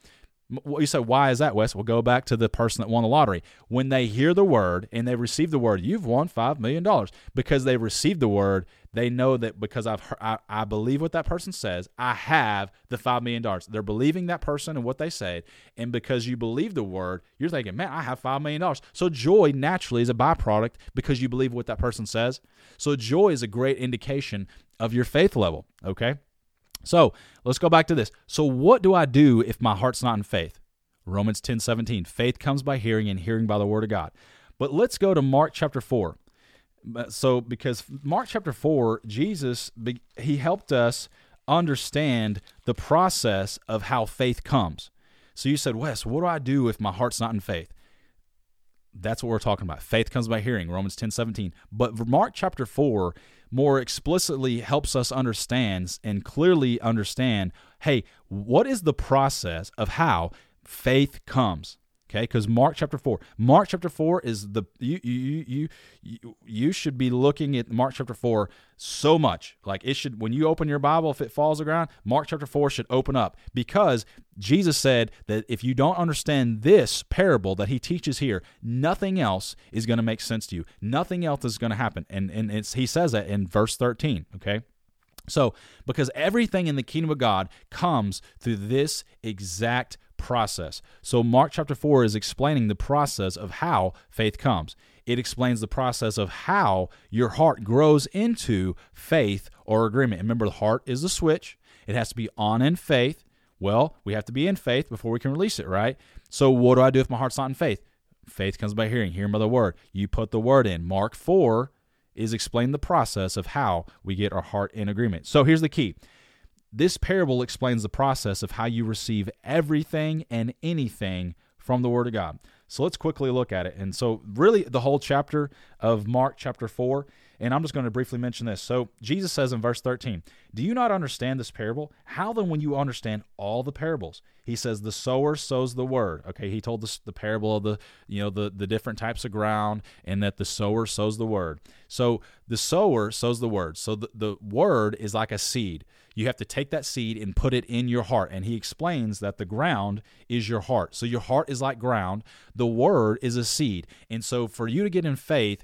Well, you say, why is that, Wes? Well, go back to the person that won the lottery. When they hear the Word and they receive the Word, you've won five million dollars. Because they received the Word, they know that because I've heard, I, I believe what that person says, I have the five million dollars. They're believing that person and what they said. And because you believe the Word, you're thinking, man, I have five million dollars. So joy naturally is a byproduct because you believe what that person says. So joy is a great indication of your faith level, okay? So let's go back to this. So what do I do if my heart's not in faith? Romans ten seventeen, faith comes by hearing and hearing by the Word of God. But let's go to Mark chapter four. So because Mark chapter four, Jesus, he helped us understand the process of how faith comes. So you said, Wes, what do I do if my heart's not in faith? That's what we're talking about. Faith comes by hearing, Romans ten seventeen. But Mark chapter four more explicitly helps us understand and clearly understand, hey, what is the process of how faith comes? Okay, because Mark chapter four, Mark chapter four is the you you you you you should be looking at Mark chapter four so much. Like it should, when you open your Bible, if it falls to the ground, Mark chapter four should open up, because Jesus said that if you don't understand this parable that he teaches here, nothing else is going to make sense to you. Nothing else is going to happen, and and it's, he says that in verse thirteen. Okay. So, because everything in the kingdom of God comes through this exact process. So Mark chapter four is explaining the process of how faith comes. It explains the process of how your heart grows into faith or agreement. Remember, the heart is the switch. It has to be on in faith. Well, we have to be in faith before we can release it, right? So what do I do if my heart's not in faith? Faith comes by hearing, hearing by the word. You put the word in. Mark four is explain the process of how we get our heart in agreement. So here's the key. This parable explains the process of how you receive everything and anything from the Word of God. So let's quickly look at it. And so really the whole chapter of Mark chapter four, and I'm just going to briefly mention this. So Jesus says in verse thirteen, "Do you not understand this parable? How then will you understand all the parables?" He says, "The sower sows the word." Okay, he told us the parable of the, you know, the, the different types of ground, and that the sower sows the word. So the sower sows the word. So the, the word is like a seed. You have to take that seed and put it in your heart. And he explains that the ground is your heart. So your heart is like ground. The word is a seed. And so for you to get in faith,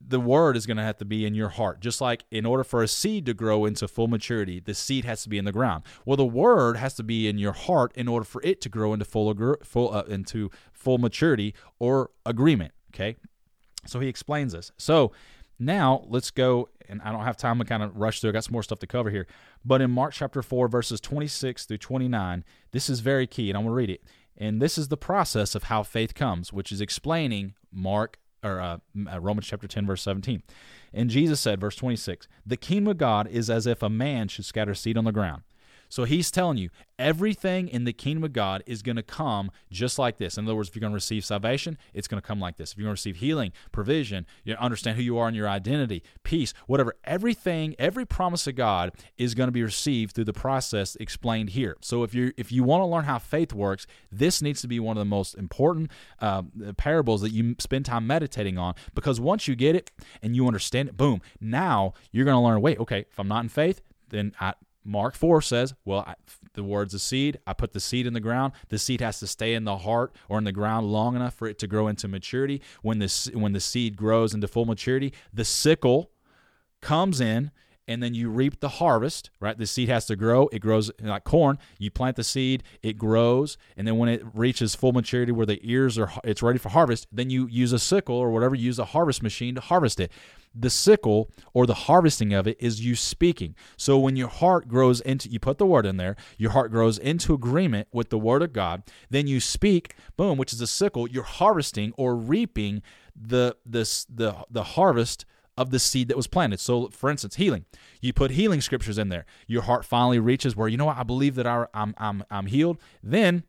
the word is going to have to be in your heart. Just like in order for a seed to grow into full maturity, the seed has to be in the ground. Well, the word has to be in your heart in order for it to grow into full full uh, into full maturity or agreement, okay? So he explains this. So now let's go, and I don't have time to kind of rush through. I got some more stuff to cover here. But in Mark chapter four, verses twenty-six through twenty-nine, this is very key, and I'm going to read it. And this is the process of how faith comes, which is explaining Mark or uh, Romans chapter ten, verse seventeen. And Jesus said, verse twenty-six, "The kingdom of God is as if a man should scatter seed on the ground." So he's telling you, everything in the kingdom of God is going to come just like this. In other words, if you're going to receive salvation, it's going to come like this. If you're going to receive healing, provision, you understand who you are and your identity, peace, whatever, everything, every promise of God is going to be received through the process explained here. So if you if you want to learn how faith works, this needs to be one of the most important um, parables that you spend time meditating on, because once you get it and you understand it, boom, now you're going to learn, wait, okay, if I'm not in faith, then I... Mark four says, well, I, the word's a seed. I put the seed in the ground. The seed has to stay in the heart or in the ground long enough for it to grow into maturity. When the, when the seed grows into full maturity, the sickle comes in, and then you reap the harvest, right? The seed has to grow. It grows like corn. You plant the seed, it grows, and then when it reaches full maturity where the ears are, it's ready for harvest, then you use a sickle or whatever, use a harvest machine to harvest it. The sickle or the harvesting of it is you speaking. So when your heart grows into, you put the word in there, your heart grows into agreement with the word of God, then you speak, boom, which is a sickle, you're harvesting or reaping the the the, the harvest of the seed that was planted. So for instance, healing. You put healing scriptures in there. Your heart finally reaches where, you know what, I believe that I, I'm I'm I'm healed. Then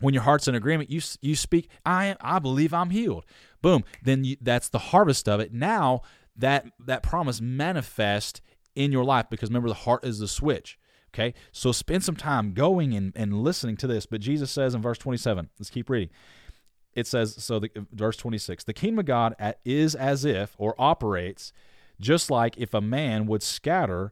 when your heart's in agreement, you you speak, I I believe I'm healed. Boom. Then you, that's the harvest of it. Now that that promise manifests in your life, because remember, the heart is the switch. Okay? So spend some time going and, and listening to this. But Jesus says in verse twenty-seven, let's keep reading. It says, so the, verse twenty-six, "The kingdom of God at, is as if," or operates, "just like if a man would scatter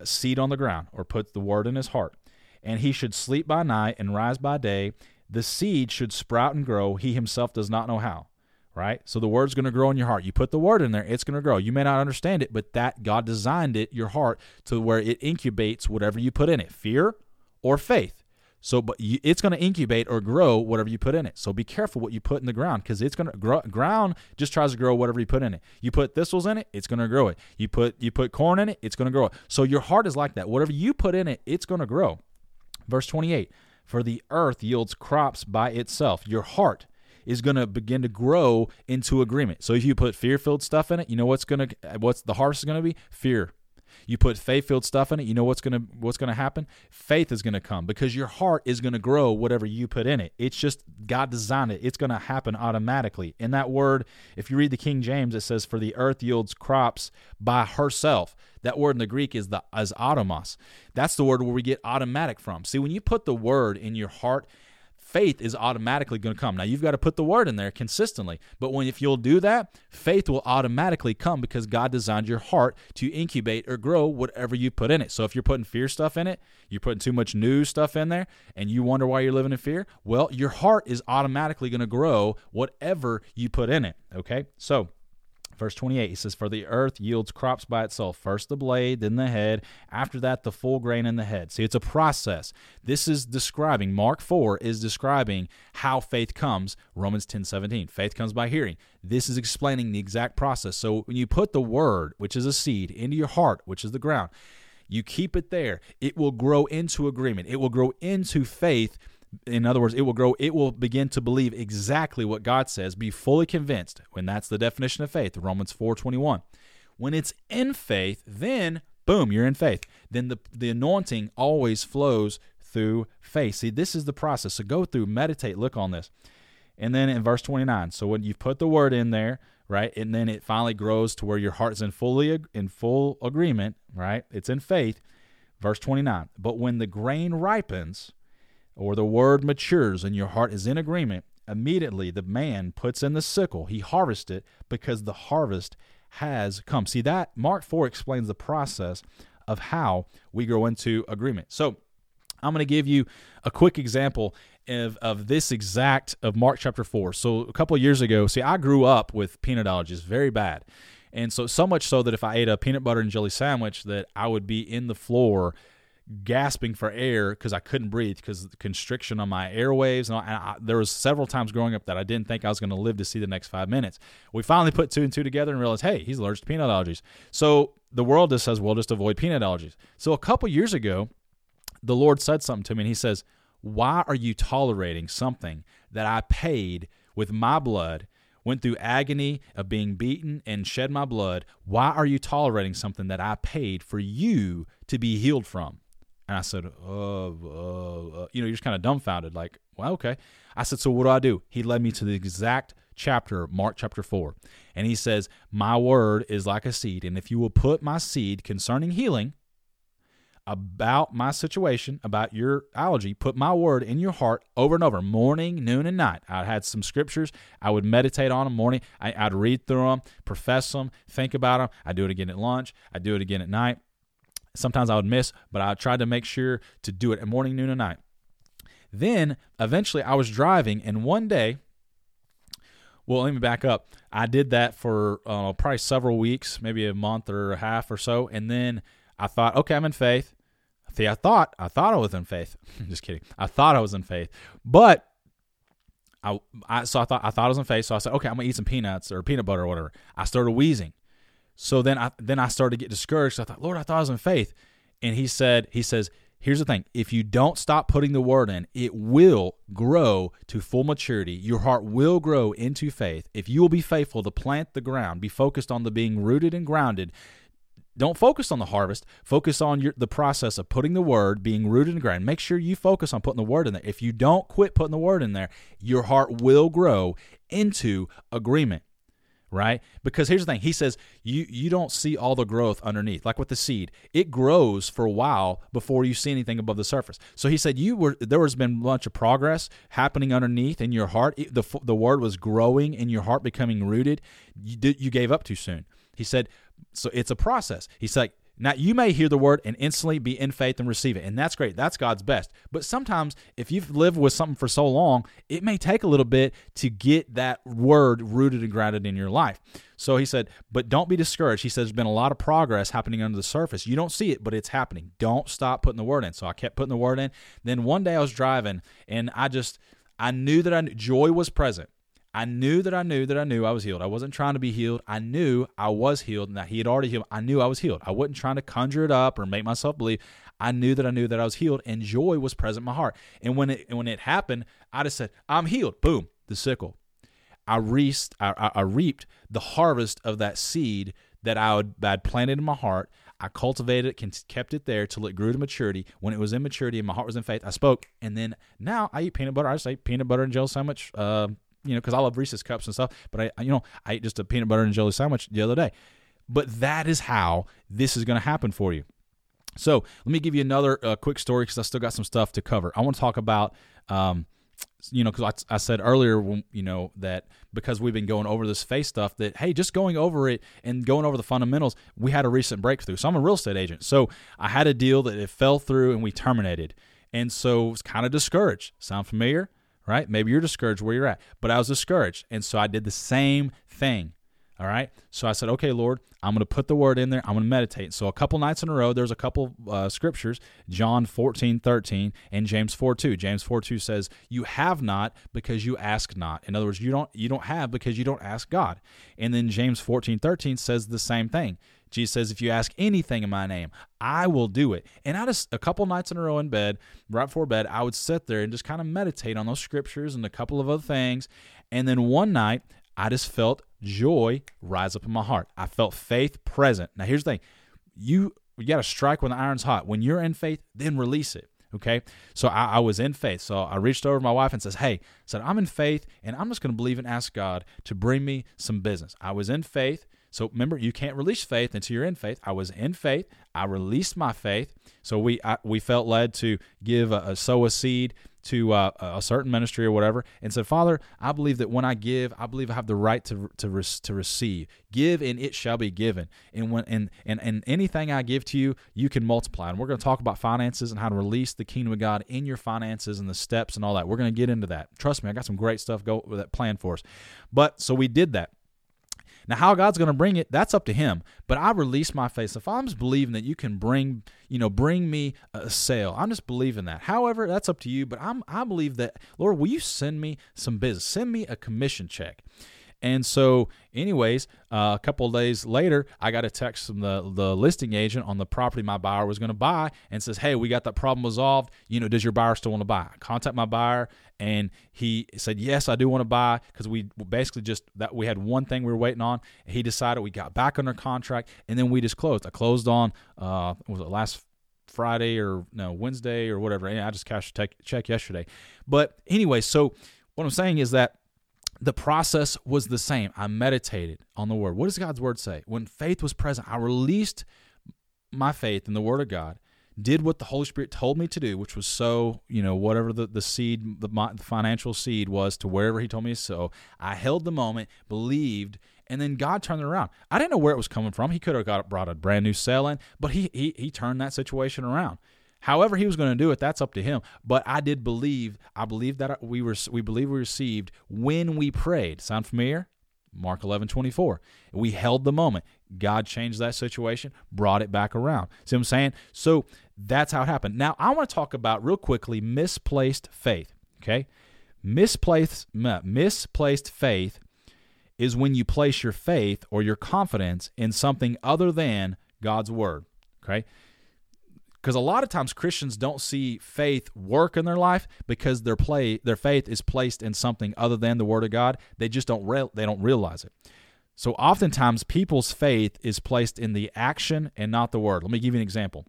a seed on the ground," or put the word in his heart, "and he should sleep by night and rise by day. The seed should sprout and grow. He himself does not know how." Right? So the word's going to grow in your heart. You put the word in there, it's going to grow. You may not understand it, but that God designed it, your heart, to where it incubates whatever you put in it, fear or faith. So, but you, it's going to incubate or grow whatever you put in it. So be careful what you put in the ground, because it's going to grow. Ground just tries to grow whatever you put in it. You put thistles in it, it's going to grow it. You put you put corn in it, it's going to grow it. So your heart is like that. Whatever you put in it, it's going to grow. Verse twenty-eight, "For the earth yields crops by itself." Your heart is going to begin to grow into agreement. So if you put fear-filled stuff in it, you know what's going to what's the harvest is going to be? Fear. You put faith-filled stuff in it, you know what's going to what's going to happen? Faith is going to come, because your heart is going to grow whatever you put in it. It's just God designed it. It's going to happen automatically. And that word, if you read the King James, it says, "For the earth yields crops by herself." That word in the Greek is the as automos. That's the word where we get automatic from. See, when you put the word in your heart, faith is automatically going to come. Now, you've got to put the word in there consistently, but when if you'll do that, faith will automatically come because God designed your heart to incubate or grow whatever you put in it. So if you're putting fear stuff in it, you're putting too much new stuff in there, and you wonder why you're living in fear, well, your heart is automatically going to grow whatever you put in it, okay? So verse twenty-eight, he says, "For the earth yields crops by itself, first the blade, then the head, after that the full grain in the head." See, it's a process. This is describing, Mark four is describing how faith comes. Romans ten seventeen, faith comes by hearing. This is explaining the exact process. So when you put the word, which is a seed, into your heart, which is the ground, you keep it there. It will grow into agreement. It will grow into faith. In other words, it will grow, it will begin to believe exactly what God says, be fully convinced. When that's the definition of faith, Romans four twenty-one. When it's in faith, then boom, you're in faith. Then the, the anointing always flows through faith. See, this is the process. So go through, meditate, look on this. And then in verse twenty-nine, so when you put the word in there, right, and then it finally grows to where your heart's in fully in full agreement, right? It's in faith. Verse twenty-nine, but when the grain ripens, or the word matures and your heart is in agreement, immediately the man puts in the sickle. He harvests it because the harvest has come. See, that Mark four explains the process of how we grow into agreement. So I'm going to give you a quick example of, of this exact of Mark chapter four. So a couple of years ago, see, I grew up with peanut allergies, very bad. And so, so much so that if I ate a peanut butter and jelly sandwich, that I would be in the floor gasping for air because I couldn't breathe because of the constriction on my airwaves. And, all, and I, there was several times growing up that I didn't think I was going to live to see the next five minutes. We finally put two and two together and realized, hey, he's allergic to peanut allergies. So the world just says, well, just avoid peanut allergies. So a couple years ago, the Lord said something to me, and he says, why are you tolerating something that I paid with my blood, went through agony of being beaten and shed my blood? Why are you tolerating something that I paid for you to be healed from? And I said, oh, uh, uh, you know, you're just kind of dumbfounded, like, well, okay. I said, so what do I do? He led me to the exact chapter, Mark chapter four. And he says, my word is like a seed. And if you will put my seed concerning healing about my situation, about your allergy, put my word in your heart over and over, morning, noon, and night. I had some scriptures. I would meditate on them morning. I, I'd read through them, profess them, think about them. I do it again at lunch. I do it again at night. Sometimes I would miss, but I tried to make sure to do it at morning, noon, and night. Then eventually I was driving, and one day, well, let me back up. I did that for uh, probably several weeks, maybe a month or a half or so, and then I thought, okay, I'm in faith. See, I thought I thought I was in faith. Just kidding. I thought I was in faith, but I, I so I thought I thought I was in faith. So I said, okay, I'm gonna eat some peanuts or peanut butter or whatever. I started wheezing. So then I then I started to get discouraged. I thought, Lord, I thought I was in faith. And he said, he says, here's the thing. If you don't stop putting the word in, it will grow to full maturity. Your heart will grow into faith. If you will be faithful to plant the ground, be focused on the being rooted and grounded. Don't focus on the harvest. Focus on your, the process of putting the word, being rooted in the ground. Make sure you focus on putting the word in there. If you don't quit putting the word in there, your heart will grow into agreement. Right? Because here's the thing. He says you you don't see all the growth underneath. Like with the seed, it grows for a while before you see anything above the surface. So he said you were there has been a bunch of progress happening underneath in your heart. It, the the word was growing in your heart, becoming rooted. You did, you gave up too soon. He said, so it's a process. He's like, now you may hear the word and instantly be in faith and receive it. And that's great. That's God's best. But sometimes if you've lived with something for so long, it may take a little bit to get that word rooted and grounded in your life. So he said, but don't be discouraged. He says there's been a lot of progress happening under the surface. You don't see it, but it's happening. Don't stop putting the word in. So I kept putting the word in. Then one day I was driving and I just, I knew that I knew, joy was present. I knew that I knew that I knew I was healed. I wasn't trying to be healed. I knew I was healed and that he had already healed. I knew I was healed. I wasn't trying to conjure it up or make myself believe. I knew that I knew that I was healed, and joy was present in my heart. And when it, when it happened, I just said, I'm healed. Boom, the sickle. I, reached, I, I, I reaped the harvest of that seed that I would, I'd planted in my heart. I cultivated it, kept it there till it grew to maturity. When it was in maturity and my heart was in faith, I spoke. And then now I eat peanut butter. I just eat peanut butter and jelly sandwich. Uh, You know, because I love Reese's Cups and stuff, but I, you know, I ate just a peanut butter and jelly sandwich the other day. But that is how this is going to happen for you. So let me give you another uh, quick story because I still got some stuff to cover. I want to talk about um, you know, because I, I said earlier, when, you know, that because we've been going over this faith stuff, that, hey, just going over it and going over the fundamentals, we had a recent breakthrough. So I'm a real estate agent. So I had a deal that it fell through and we terminated. And so I was kind of discouraged. Sound familiar, right? Maybe you're discouraged where you're at, but I was discouraged. And so I did the same thing. All right. So I said, okay, Lord, I'm going to put the word in there. I'm going to meditate. So a couple nights in a row, there's a couple uh, scriptures, John fourteen thirteen and James four two. James four two says, you have not because you ask not. In other words, you don't, you don't have because you don't ask God. And then James fourteen thirteen says the same thing. Jesus says, if you ask anything in my name, I will do it. And I just, a couple nights in a row in bed, right before bed, I would sit there and just kind of meditate on those scriptures and a couple of other things. And then one night, I just felt joy rise up in my heart. I felt faith present. Now, here's the thing. You, you got to strike when the iron's hot. When you're in faith, then release it. Okay, so I, I was in faith. So I reached over to my wife and says, hey, said, I'm in faith, and I'm just going to believe and ask God to bring me some business. I was in faith. So remember, you can't release faith until you're in faith. I was in faith. I released my faith. So we I, we felt led to give a, a sow a seed to a, a certain ministry or whatever, and said, Father, I believe that when I give, I believe I have the right to to re- to receive. Give and it shall be given. And when and, and and anything I give to you, you can multiply. And we're going to talk about finances and how to release the kingdom of God in your finances and the steps and all that. We're going to get into that. Trust me, I got some great stuff go with that planned for us. But so we did that. Now, how God's going to bring it, that's up to him. But I release my faith. If I'm just believing that you can bring, you know, bring me a sale, I'm just believing that. However, that's up to you. But I'm, I believe that, Lord, will you send me some business? Send me a commission check. And so anyways, uh, a couple of days later, I got a text from the, the listing agent on the property my buyer was going to buy and says, hey, we got that problem resolved. You know, does your buyer still want to buy? I contact my buyer, and he said, yes, I do want to buy, because we basically just that we had one thing we were waiting on. He decided, we got back under contract, and then we just closed. I closed on, uh, was it last Friday or no, Wednesday or whatever. I just cashed a check yesterday. But anyway, so what I'm saying is that the process was the same. I meditated on the word. What does God's word say? When faith was present, I released my faith in the word of God, did what the Holy Spirit told me to do, which was sow, you know, whatever the, the seed, the financial seed was to wherever he told me to sow. I held the moment, believed, and then God turned it around. I didn't know where it was coming from. He could have got brought a brand new sale in, but he he, he turned that situation around. However he was going to do it, that's up to him. But I did believe, I believe that we were, we believe we received when we prayed. Sound familiar? Mark eleven twenty-four. We held the moment. God changed that situation, brought it back around. See what I'm saying? So that's how it happened. Now I want to talk about real quickly misplaced faith. Okay, misplaced misplaced faith is when you place your faith or your confidence in something other than God's word. Okay. Because a lot of times Christians don't see faith work in their life because their play, their faith is placed in something other than the Word of God. They just don't re- they don't realize it. So oftentimes people's faith is placed in the action and not the Word. Let me give you an example.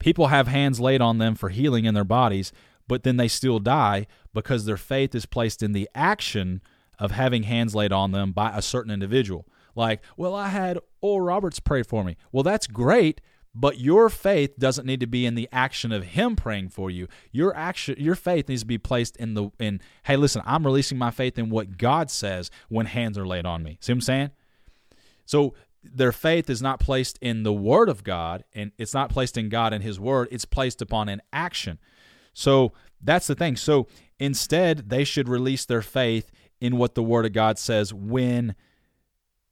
People have hands laid on them for healing in their bodies, but then they still die because their faith is placed in the action of having hands laid on them by a certain individual. Like, well, I had Oral Roberts pray for me. Well, that's great. But your faith doesn't need to be in the action of him praying for you. Your action, your faith needs to be placed in the in. Hey, listen, I'm releasing my faith in what God says when hands are laid on me. See what I'm saying? So their faith is not placed in the Word of God, and it's not placed in God and His Word. It's placed upon an action. So that's the thing. So instead, they should release their faith in what the Word of God says when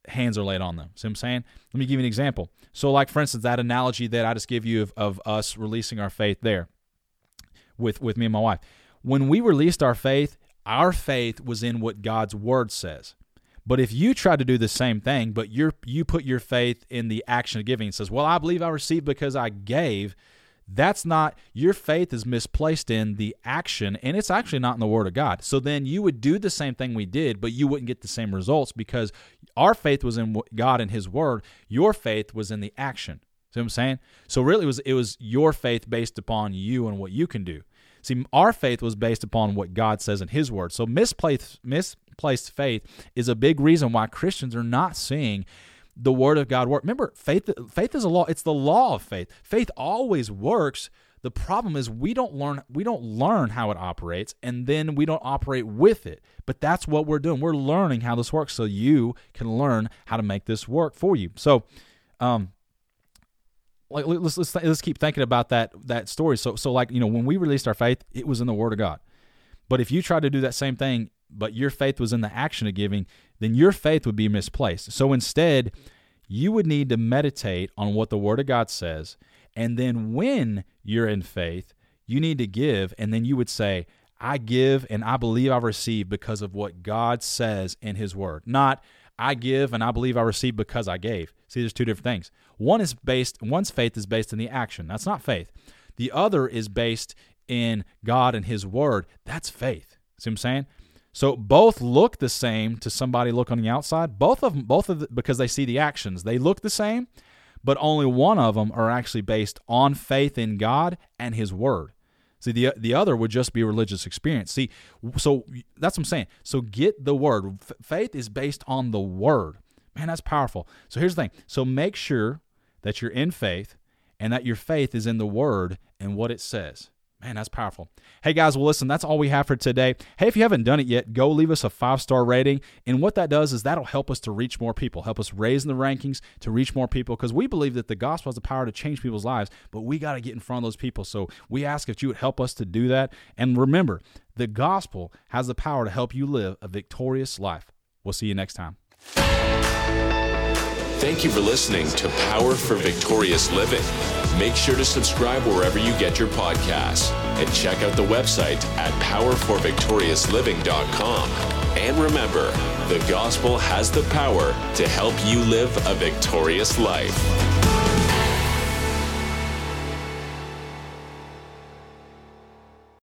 hands are laid on them. See what I'm saying? Let me give you an example. So like, for instance, that analogy that I just give you of, of us releasing our faith there with, with me and my wife. When we released our faith, our faith was in what God's word says. But if you try to do the same thing, but you you put your faith in the action of giving, it says, well, I believe I received because I gave. That's not, your faith is misplaced in the action, and it's actually not in the Word of God. So then you would do the same thing we did, but you wouldn't get the same results because our faith was in God and His Word. Your faith was in the action. See what I'm saying? So really it was, it was your faith based upon you and what you can do. See, our faith was based upon what God says in His Word. So misplaced, misplaced faith is a big reason why Christians are not seeing the Word of God work. Remember, faith, faith is a law. It's the law of faith. Faith always works. The problem is we don't learn we don't learn how it operates, and then we don't operate with it. But that's what we're doing. We're learning how this works so you can learn how to make this work for you. So um like let's let's let's keep thinking about that that story. So so like, you know, when we released our faith, it was in the Word of God. But if you try to do that same thing, but your faith was in the action of giving, then your faith would be misplaced. So instead, you would need to meditate on what the Word of God says. And then when you're in faith, you need to give. And then you would say, I give and I believe I receive because of what God says in His Word. Not I give and I believe I receive because I gave. See, there's two different things. One is based, one's faith is based in the action. That's not faith. The other is based in God and His Word. That's faith. See what I'm saying? So both look the same to somebody look on the outside. Both of them, both of the, because they see the actions, they look the same, but only one of them are actually based on faith in God and His Word. See, the the other would just be a religious experience. See, so that's what I'm saying. So get the Word. F- faith is based on the Word. Man, that's powerful. So here's the thing. So make sure that you're in faith and that your faith is in the Word and what it says. Man, that's powerful. Hey, guys, well, listen, that's all we have for today. Hey, if you haven't done it yet, go leave us a five-star rating. And what that does is that'll help us to reach more people, help us raise in the rankings to reach more people, because we believe that the gospel has the power to change people's lives, but we got to get in front of those people. So we ask if you would help us to do that. And remember, the gospel has the power to help you live a victorious life. We'll see you next time. Thank you for listening to Power for Victorious Living. Make sure to subscribe wherever you get your podcasts and check out the website at power for victorious living dot com. And remember, the gospel has the power to help you live a victorious life.